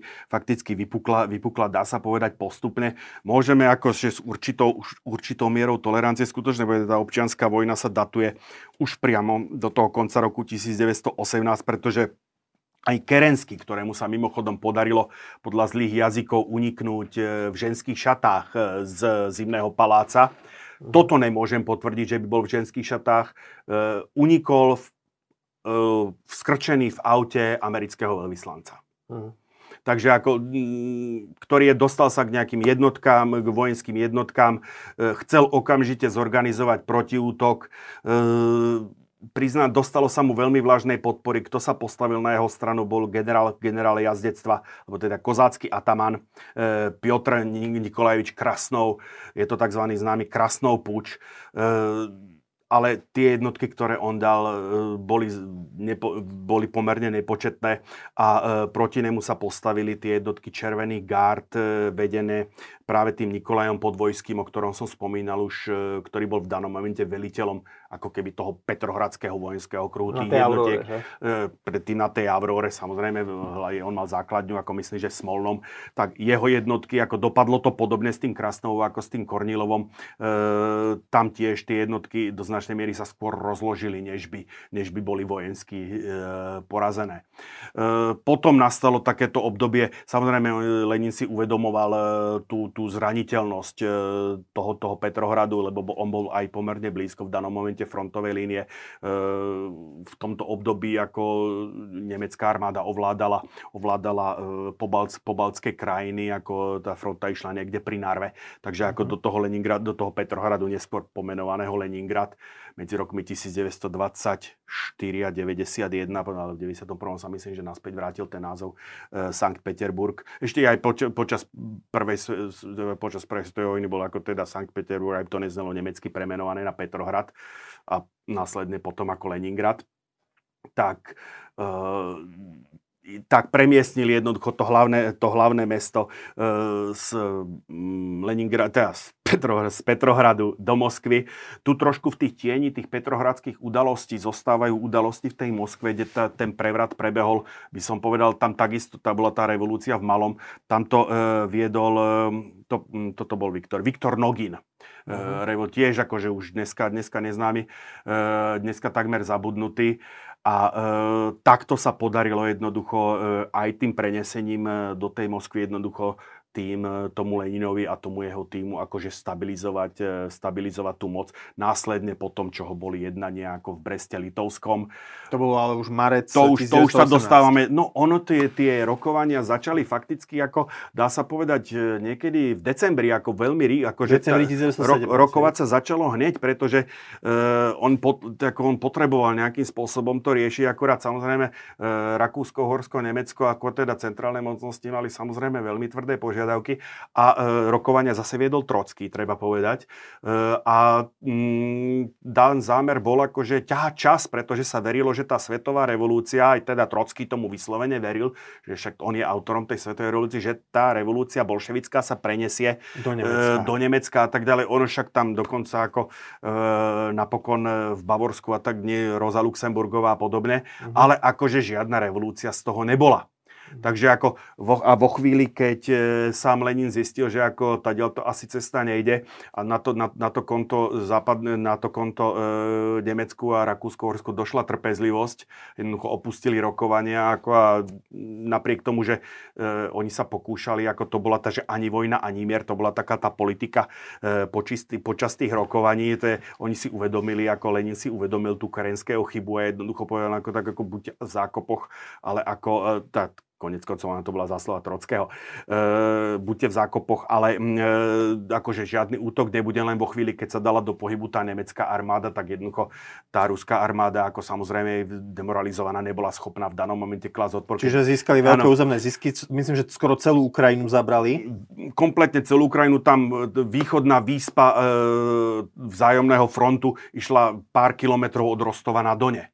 vypukla, dá sa povedať, postupne. Môžeme akože s určitou mierou tolerancie skutočne, pretože tá občianska vojna sa datuje už priamo do toho konca roku 1918, pretože aj Kerenský, ktorému sa mimochodom podarilo podľa zlých jazykov uniknúť v ženských šatách z Zimného paláca. Toto nemôžem potvrdiť, že by bol v ženských šatách. Unikol skrčený v aute amerického veľvyslanca. Takže ktorý dostal sa k nejakým jednotkám, k vojenským jednotkám, chcel okamžite zorganizovať protiútok. Dostalo sa mu veľmi vlažnej podpory. Kto sa postavil na jeho stranu, bol generál jazdectva, alebo teda kozácky ataman Piotr Nikolajevič Krasnov. Je to tzv. Známy Krasnov puč. Ale tie jednotky, ktoré on dal, boli pomerne nepočetné a proti nemu sa postavili tie jednotky Červených gárd, vedené práve tým Nikolajom Podvojským, o ktorom som spomínal už, ktorý bol v danom momente veliteľom ako keby toho Petrohradského vojenského kruhu. Na tej Aurore. Predtým na tej Aurore, samozrejme, on mal základňu, ako myslím, že v Smolnom. Tak jeho jednotky, ako dopadlo to podobne s tým Krasnovom, ako s tým Kornilovom, tam tiež tie jednotky do značnej miery sa skôr rozložili, než by boli vojensky porazené. Potom nastalo takéto obdobie, samozrejme Lenin si uvedomoval tú zraniteľnosť toho Petrohradu, lebo on bol aj pomerne blízko v danom momente frontovej línie. V tomto období ako nemecká armáda ovládala pobaltské krajiny, ako tá fronta išla niekde pri Narve, takže ako do toho Petrohradu, neskôr pomenovaného Leningrad, medzi rokmi 1924 a 91, ale v 91. sa myslím, že naspäť vrátil ten názov Sankt Peterburg. Ešte aj počas prvej počas prestoja vojny bol ako teda Sankt Peterburg, to neznelo nemecky, premenované na Petrohrad a následne potom ako Leningrad, tak premiestnili jednoducho to hlavné mesto z Petrohradu do Moskvy. Tu trošku v tých tieni tých petrohradských udalostí zostávajú udalosti v tej Moskve, kde ten prevrat prebehol, by som povedal, tam takisto, tá bola tá revolúcia v malom, tamto viedol, toto bol Viktor Nogin. Tiež akože už dneska neznámy, dneska takmer zabudnutý. A takto sa podarilo jednoducho aj tým prenesením do tej Moskvy jednoducho tomu Leninovi a tomu jeho týmu akože stabilizovať tú moc. Následne po tom, čo ho boli jednania ako v Breste-Litovskom. To bolo ale už marec 1918. To už sa dostávame. No ono tie rokovania začali fakticky ako, dá sa povedať, niekedy v decembri, ako veľmi rokovať sa začalo hneď, pretože on potreboval nejakým spôsobom to riešiť. Akurát samozrejme Rakúsko, Horsko, Nemecko, ako teda centrálne mocnosti mali samozrejme veľmi tvrdé požiadavky a rokovania zase viedol Trocký, treba povedať. Dan zámer bol akože ťahať čas, pretože sa verilo, že tá svetová revolúcia, aj teda Trocký tomu vyslovene veril, že však on je autorom tej svetovej revolúcie, že tá revolúcia bolševická sa prenesie do Nemecka a tak ďalej. On však tam dokonca ako napokon v Bavorsku a tak nie Rosa Luxemburgová a podobne, ale akože žiadna revolúcia z toho nebola. Takže ako vo chvíli, keď sám Lenin zistil, že ako tadiaľto asi cesta nejde a na to konto Nemecku a Rakúsko-Horsku došla trpezlivosť, jednoducho opustili rokovania ako a napriek tomu, že oni sa pokúšali, ako to bola tá, že ani vojna, ani mier, to bola taká tá politika počas tých rokovaní, oni si uvedomili, ako Lenin si uvedomil tú Kerenského chybu a jednoducho povedal ako tak, ako buď v zákopoch, ale ako tak konec koncov, ona to bola záslova Trockého. Buďte v zákopoch, ale akože žiadny útok nebude, len vo chvíli, keď sa dala do pohybu tá nemecká armáda, tak jednoducho tá ruská armáda, ako samozrejme demoralizovaná, nebola schopná v danom momente klásť odpor. Čiže získali veľké územné zisky, myslím, že skoro celú Ukrajinu zabrali. Kompletne celú Ukrajinu, tam východná výspa vzájomného frontu išla pár kilometrov od Rostova na Done.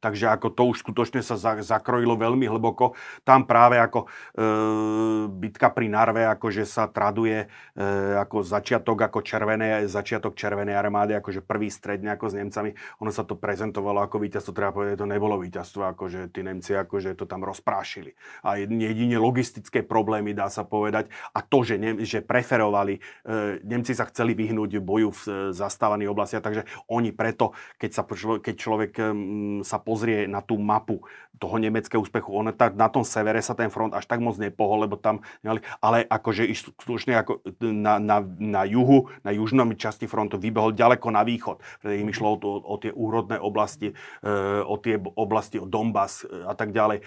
Takže ako to už skutočne sa zakrojilo veľmi hlboko. Tam práve ako bitka pri Narve, akože sa traduje ako začiatok červenej armády, akože prvý stred nejako s Nemcami. Ono sa to prezentovalo ako víťazstvo, treba povedať, to nebolo víťazstvo, akože tí Nemci akože to tam rozprášili. A jedine logistické problémy, dá sa povedať, a to, že preferovali, Nemci sa chceli vyhnúť boju v zastávaných oblastiach, takže oni preto, keď človek sa pozrie na tú mapu toho nemeckého úspechu. On tak na tom severe sa ten front až tak moc nepohol, lebo tam nemali, ale akože skutočne ako na juhu, na južnom časti frontu vybehol ďaleko na východ. Im išlo o tie úrodné oblasti, o tie oblasti o Donbas a tak ďalej,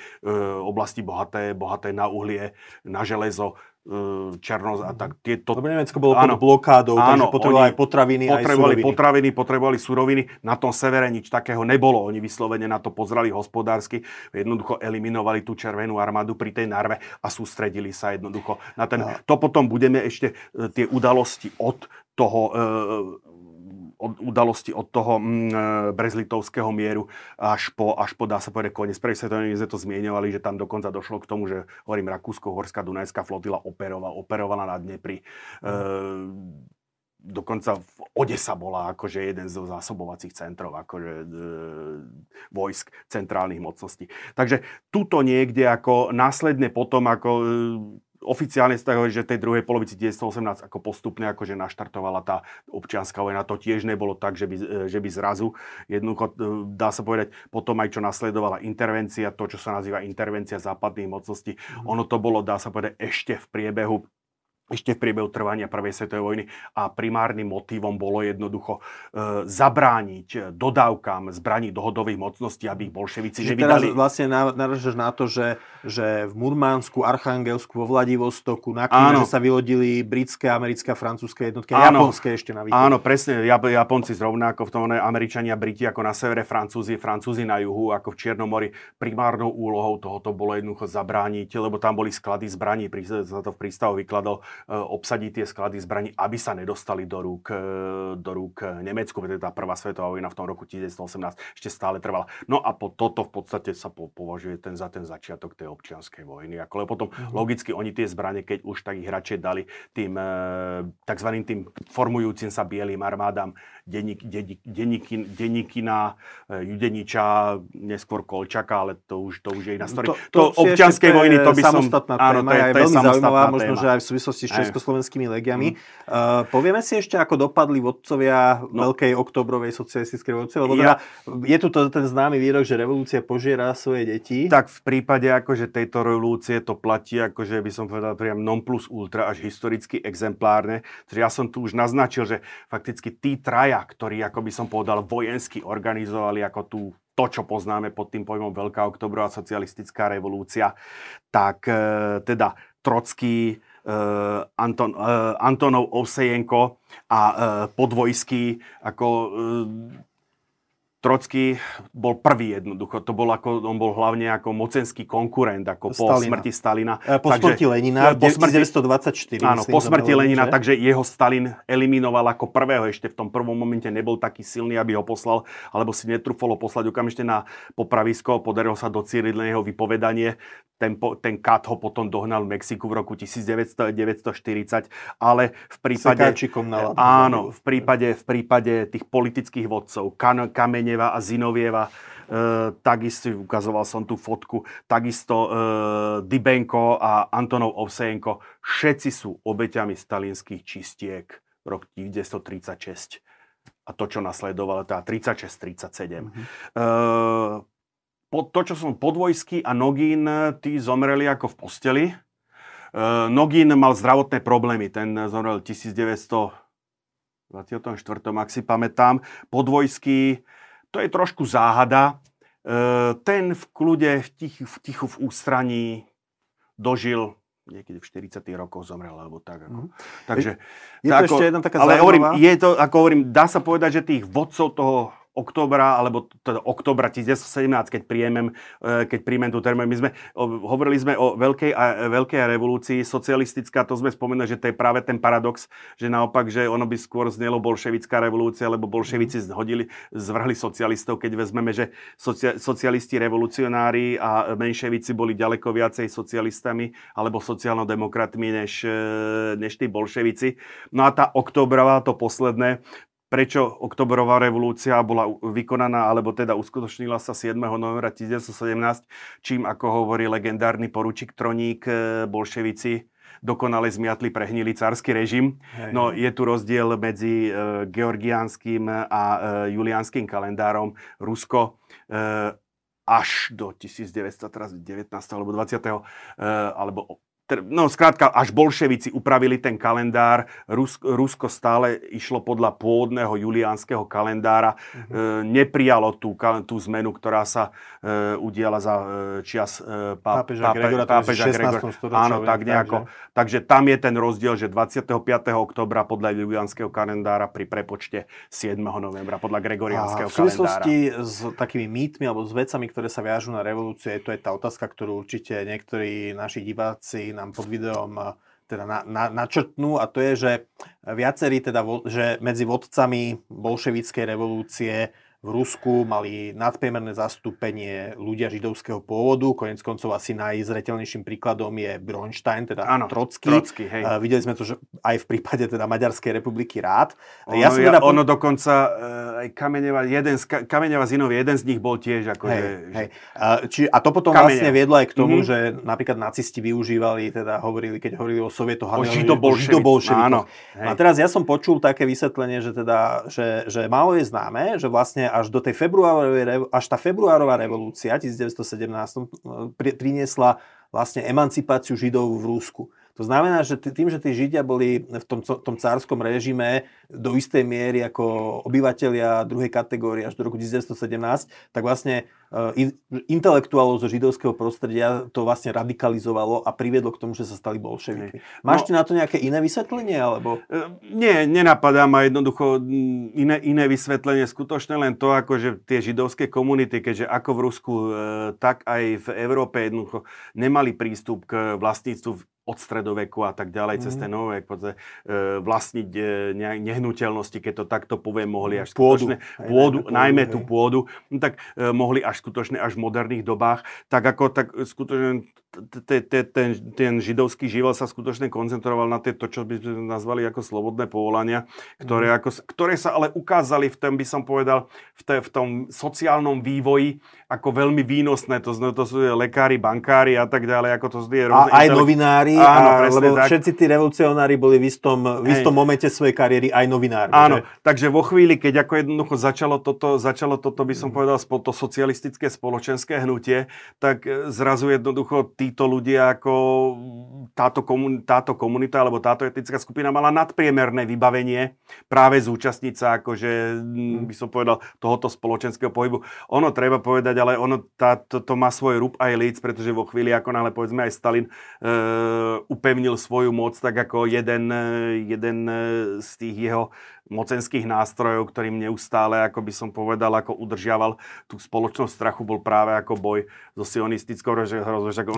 oblasti bohaté na uhlie, na železo, Černosť a tak. Lebo Nemecko bolo pod blokádou, takže potrebovali aj potraviny, potrebovali suroviny. Na tom severe nič takého nebolo. Oni vyslovene na to pozrali hospodársky. Jednoducho eliminovali tú červenú armádu pri tej Narve a sústredili sa jednoducho na ten... No. To potom budeme ešte tie udalosti od toho brest-litovského mieru až po dá sa povedať, koniec prvej svetovej vojny, sme to zmieňovali, že tam dokonca došlo k tomu, že hovorím, Rakúsko-Horská Dunajská flotila operovala na Dnepri. Dokonca v Odesa bola akože jeden zo zásobovacích centrov akože vojsk centrálnych mocností. Takže tuto niekde ako následne potom ako... Oficiálne sa hovorí, že tej druhej polovici 1918 ako postupne akože naštartovala tá občianska vojna. To tiež nebolo tak, že by zrazu jednoducho, dá sa povedať, potom aj čo nasledovala intervencia, to, čo sa nazýva intervencia západných mocností, ono to bolo, dá sa povedať, ešte v priebehu trvania prvej svetovej vojny a primárnym motívom bolo jednoducho zabrániť dodávkam zbraní dohodových mocností, aby ich bolševici nevydali. Teraz vlastne naražaš na to, že v Murmansku, Archangelsku, vo Vladivostoku, na Kríme sa vylodili britské, americké, francúzske jednotky, japonské ešte na východ. Áno, presne, Japonci zrovna ako v tom, Američania, Briti ako na severe, Francúzi na juhu, ako v Čiernom mori. Primárnou úlohou tohoto bolo jednoducho zabrániť, lebo tam boli sklady zbraní, sa to v prístavu vykladal obsadiť tie sklady zbraní, aby sa nedostali do rúk Nemecku, pretože tá prvá svetová vojna v tom roku 1918 ešte stále trvala. No a toto v podstate sa považuje za ten začiatok tej občianskej vojny. Ako potom logicky oni tie zbrane, keď už tak ich radšej dali tým takzvaným tým formujúcim sa bielým armádam, Denikina, Judeniča, neskôr Kolčaka, ale to už je iná story. To občianskej vojny, to by som... Áno, to je veľmi zaujímavá, téma. Možno, že aj v súvislosti s československými legiami. Povieme si ešte, ako dopadli vodcovia Veľkej októbrovej socialistickej revolúcie, lebo je tu ten známy výrok, že revolúcia požiera svoje deti. Tak v prípade akože tejto revolúcie to platí, akože by som povedal priam non plus ultra, až historicky exemplárne. Takže ja som tu už naznačil, že fakticky tí traja, ktorí, ako by som povedal, vojensky organizovali ako to, čo poznáme pod tým pojmom Veľká októbrová socialistická revolúcia, tak teda Trocký, Antonov Osejenko a Podvojský, ako... Trocký bol prvý jednoducho, on bol hlavne ako mocenský konkurent ako po smrti Stalina. Po smrti Lenina, takže jeho Stalin eliminoval ako prvého, ešte v tom prvom momente nebol taký silný, aby ho poslal, alebo si netrúfalo poslať okamžite na popravisko, podarilo sa docieliť len jeho vypovedanie, ten kat ho potom dohnal v Mexiku v roku 1940, ale v prípade... Áno, v prípade tých politických vodcov, Kamene a Zinovieva, takisto ukazoval som tú fotku, takisto Dybenko a Antonov Ovsejenko, všetci sú obeťami stalinských čistiek rok 1936 a to, čo nasledovalo, tá 36-37. Podvojský a Nogin, tí zomreli ako v posteli. Nogin mal zdravotné problémy, ten zomrel 1924, ak si pamätám. Podvojský, to je trošku záhada. Ten v kľude, v tichu, v ústraní dožil, niekedy v 40. rokoch zomrel, alebo tak. Takže, ešte jedna taká zaujímavá. Ale hovorím, dá sa povedať, že tých vodcov toho októbra 1917, keď príjmem tú termín. My sme hovorili sme o veľkej revolúcii socialistická, to sme spomenuli, že to je práve ten paradox, že naopak, že ono by skôr znelo bolševická revolúcia, lebo bolševici zvrhli socialistov, keď vezmeme, že socialisti revolucionári a menševici boli ďaleko viacej socialistami alebo sociálno-demokratmi než tí bolševici. No a tá októbrová, to posledné, prečo októbrová revolúcia bola vykonaná, alebo teda uskutočnila sa 7. novembra 1917, čím, ako hovorí legendárny poručík Troník, bolševici dokonale zmiatli, prehnili cársky režim. No je tu rozdiel medzi georgiánskym a juliánskym kalendárom. Rusko až do 1919 alebo 20. No skrátka, až bolševici upravili ten kalendár, Rusko stále išlo podľa pôvodného juliánskeho kalendára, neprijalo tú zmenu, ktorá sa udiala za čias pápeža Grigora. Áno, tak nejako. Takže tam je ten rozdiel, že 25. októbra podľa juliánskeho kalendára pri prepočte 7. novembra podľa gregoriánskeho kalendára. V súvislosti s takými mýtmi alebo s vecami, ktoré sa viažú na revolúciu, to je tá otázka, ktorú určite niektorí naši diváci nám pod videom teda načrtnú, a to je, že viacerí teda, že medzi vodcami bolševickej revolúcie v Rusku mali nadpriemerné zastúpenie ľudia židovského pôvodu. Koniec koncov asi najzreteľnejším príkladom je Bronstein, teda Trocký. Videli sme to, že aj v prípade teda Maďarskej republiky rád. Ono dokonca aj Kameneva Zinov, jeden z nich bol tiež akože... A to potom vlastne viedlo aj k tomu, že napríklad nacisti využívali, teda keď hovorili o sovietoch, o židobolševikoch. A teraz ja som počul také vysvetlenie, že málo je známe, že vlastne až tá februárová revolúcia 1917 priniesla vlastne emancipáciu židov v Rusku. To znamená, že tým, že tí židia boli v tom cárskom režime do istej miery ako obyvateľia druhej kategórie až do roku 1917, tak vlastne intelektuálov zo židovského prostredia to vlastne radikalizovalo a priviedlo k tomu, že sa stali bolševikmi. Máš ty na to nejaké iné vysvetlenie? Alebo... Nie, nenapadá ma jednoducho iné vysvetlenie. Skutočne len to, akože tie židovské komunity, keďže ako v Rusku, tak aj v Európe jednoducho nemali prístup k vlastníctvu od stredoveku a tak ďalej, cez ten novovek, vlastniť nehnuteľnosti, keď to takto poviem, mohli až najmä tú pôdu, tak mohli až skutočne až v moderných dobách, tak ako tak skutočne ten židovský živel sa skutočne koncentroval na to, čo by sme nazvali ako slobodné povolania, ktoré sa ale ukázali v tom, by som povedal, v tom sociálnom vývoji ako veľmi výnosné. To sú lekári, bankári a tak ďalej. Ako to sú aj novinári, lebo tak. Všetci tí revolucionári boli v istom momente svojej kariéry aj novinári. Áno, takže vo chvíli, keď ako jednoducho začalo toto, by som povedal, to socialistické spoločenské hnutie, tak zrazu jednoducho títo ľudia, ako táto komunita alebo táto etnická skupina mala nadpriemerné vybavenie práve zúčastniť sa, akože by som povedal, tohoto spoločenského pohybu. Ono treba povedať, ale to má svoj rúb aj líc, pretože vo chvíli, ako náhle povedzme aj Stalin upevnil svoju moc, tak ako jeden z tých jeho mocenských nástrojov, ktorým neustále, ako by som povedal, ako udržiaval tú spoločnosť strachu, bol práve ako boj so sionistickou hrozbou. Však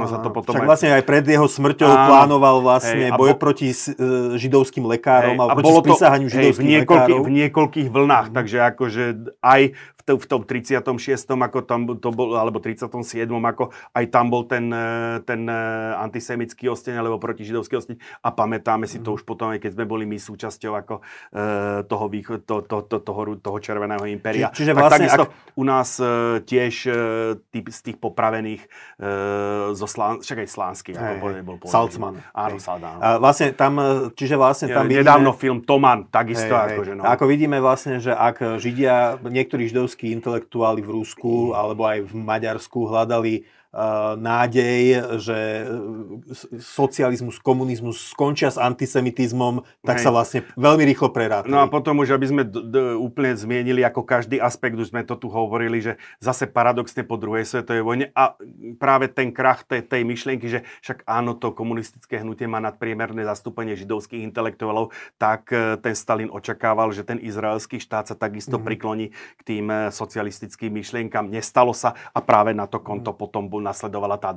vlastne aj pred jeho smrťou plánoval vlastne boj proti židovským lekárom a proti sprísahaniu židovských lekárov. V niekoľkých vlnách, takže akože aj v tom 36. ako tam to bol, alebo 37. ako aj tam bol ten antisemický osteň, alebo protižidovský osteň a pamätáme si to už potom, aj keď sme boli my súčasťou ako toho červeného impéria. Čiže vlastne tak, u nás tiež z tých popravených však aj slánskych, ako bol povedal. Salcman. Áno, Salcman. Vlastne tam, vidíme... Nedávno film Toman, takisto. Ako vidíme vlastne, že ak Židia, niektorí židovskí intelektuáli v Rusku alebo aj v Maďarsku hľadali nádej, že socializmus, komunizmus skončia s antisemitizmom, tak sa vlastne veľmi rýchlo prerátali. No a potom už, aby sme úplne zmienili ako každý aspekt, už sme to tu hovorili, že zase paradoxne po druhej svetovej vojne a práve ten krach tej myšlienky, že však áno, to komunistické hnutie má nadpriemerné zastúpenie židovských intelektuálov, tak ten Stalin očakával, že ten izraelský štát sa takisto prikloní k tým socialistickým myšlienkam. Nestalo sa a práve na to konto potom nasledovala tá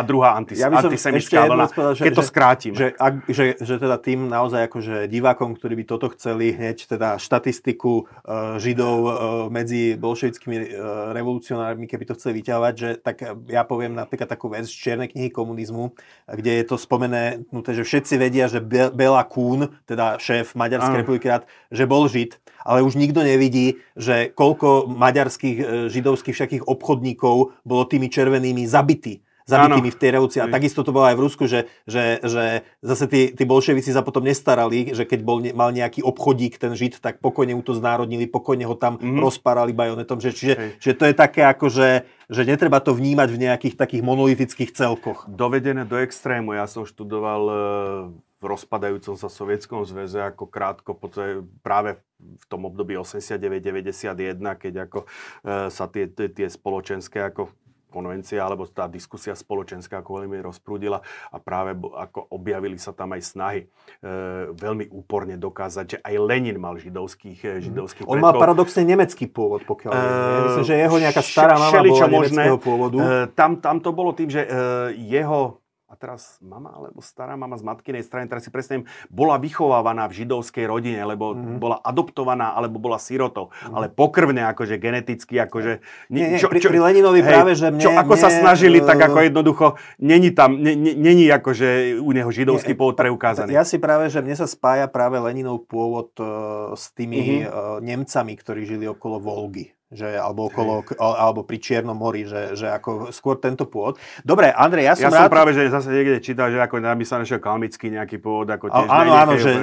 druhá antisemická vlna. Keď to skrátim. Že teda tým naozaj akože divákom, ktorí by toto chceli hneď teda štatistiku Židov medzi bolševickými revolucionármi, keby to chceli vyťahovať, že tak ja poviem napríklad takú vec z Čiernej knihy komunizmu, kde je to spomenuté, že všetci vedia, že Bela Kuhn, teda šéf Maďarskej republiky rád, že bol Žid, ale už nikto nevidí, že koľko maďarských, židovských všakých obchodníkov bolo tými červenými zabitými v tej revolúcii. A takisto to bolo aj v Rusku, že zase tí bolševici sa potom nestarali, že keď mal nejaký obchodík ten Žid, tak pokojne mu to znárodnili, pokojne ho tam rozparali bajonetom. Čiže to je také ako, že netreba to vnímať v nejakých takých monolitických celkoch. Dovedené do extrému. Ja som študoval v rozpadajúcom sa Sovietskom zväze ako krátko, práve v tom období 89-91, keď ako sa tie spoločenské ako konvencia, alebo tá diskusia spoločenská ako veľmi rozprúdila a práve ako objavili sa tam aj snahy veľmi úporne dokázať, že aj Lenin mal židovských predkov. On mal paradoxne nemecký pôvod, pokiaľ myslím, že jeho nejaká stará mama bola nemeckého pôvodu. Tam to bolo tým, že jeho a teraz mama, alebo stará mama z matkinej strany, teraz si presne bola vychovávaná v židovskej rodine, lebo bola adoptovaná, alebo bola sirotou. Ale pokrvne, akože geneticky, akože... Pri Leninovi práve, že mne... Ako sa snažili, tak ako jednoducho, není akože u neho židovský pôvod preukázaný. Ja si práve, že mne sa spája práve Leninov pôvod s tými Nemcami, ktorí žili okolo Volgy. Alebo pri Čiernom mori, že ako skôr tento pôvod. Dobre, Andrej, ja som rád... Ja som práve, že zase niekde čítal, že ako napísané, že kalmický nejaký pôvod, ako tiež... Áno, že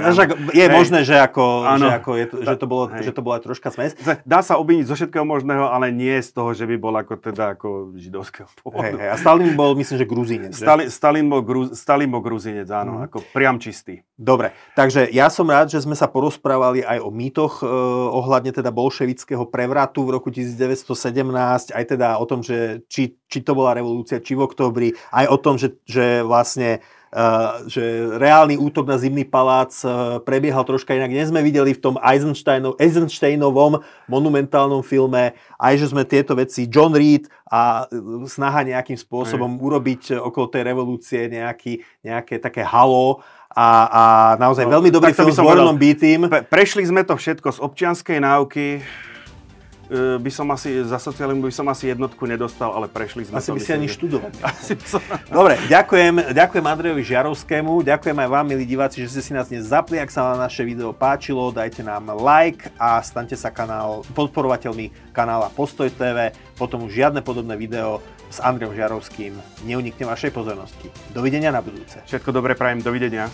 je možné, že to bola troška smes. Dá sa obviniť zo všetkého možného, ale nie z toho, že by bol ako teda ako židovského pôvodu. A Stalin bol, myslím, že Gruzinec. Stalin bol Gruzinec, áno, ako priam čistý. Dobre, takže ja som rád, že sme sa porozprávali aj o mýtoch ohľadne teda bolševického prevratu v roku 1917, aj teda o tom, že či to bola revolúcia, či v októbri, aj o tom, že vlastne že reálny útok na Zimný palác prebiehal troška inak. Dnes sme videli v tom Eisensteinovom monumentálnom filme aj, že sme tieto veci, John Reed a snaha nejakým spôsobom urobiť okolo tej revolúcie nejaké také halo. A naozaj veľmi dobrý film s Warrenom Beattym. Prešli sme to všetko z občianskej náuky. Za socializmu by som asi jednotku nedostal, ale prešli sme to. Asi by si ani študovať. Dobre, ďakujem Andrejovi Žiarovskému, ďakujem aj vám, milí diváci, že ste si nás dnes zapli. Ak sa na naše video páčilo, dajte nám like a staňte sa podporovateľmi kanála Postoj TV. Potom už žiadne podobné video s Andrejom Žiarovským neunikne vašej pozornosti. Dovidenia na budúce. Všetko dobré prajem, dovidenia.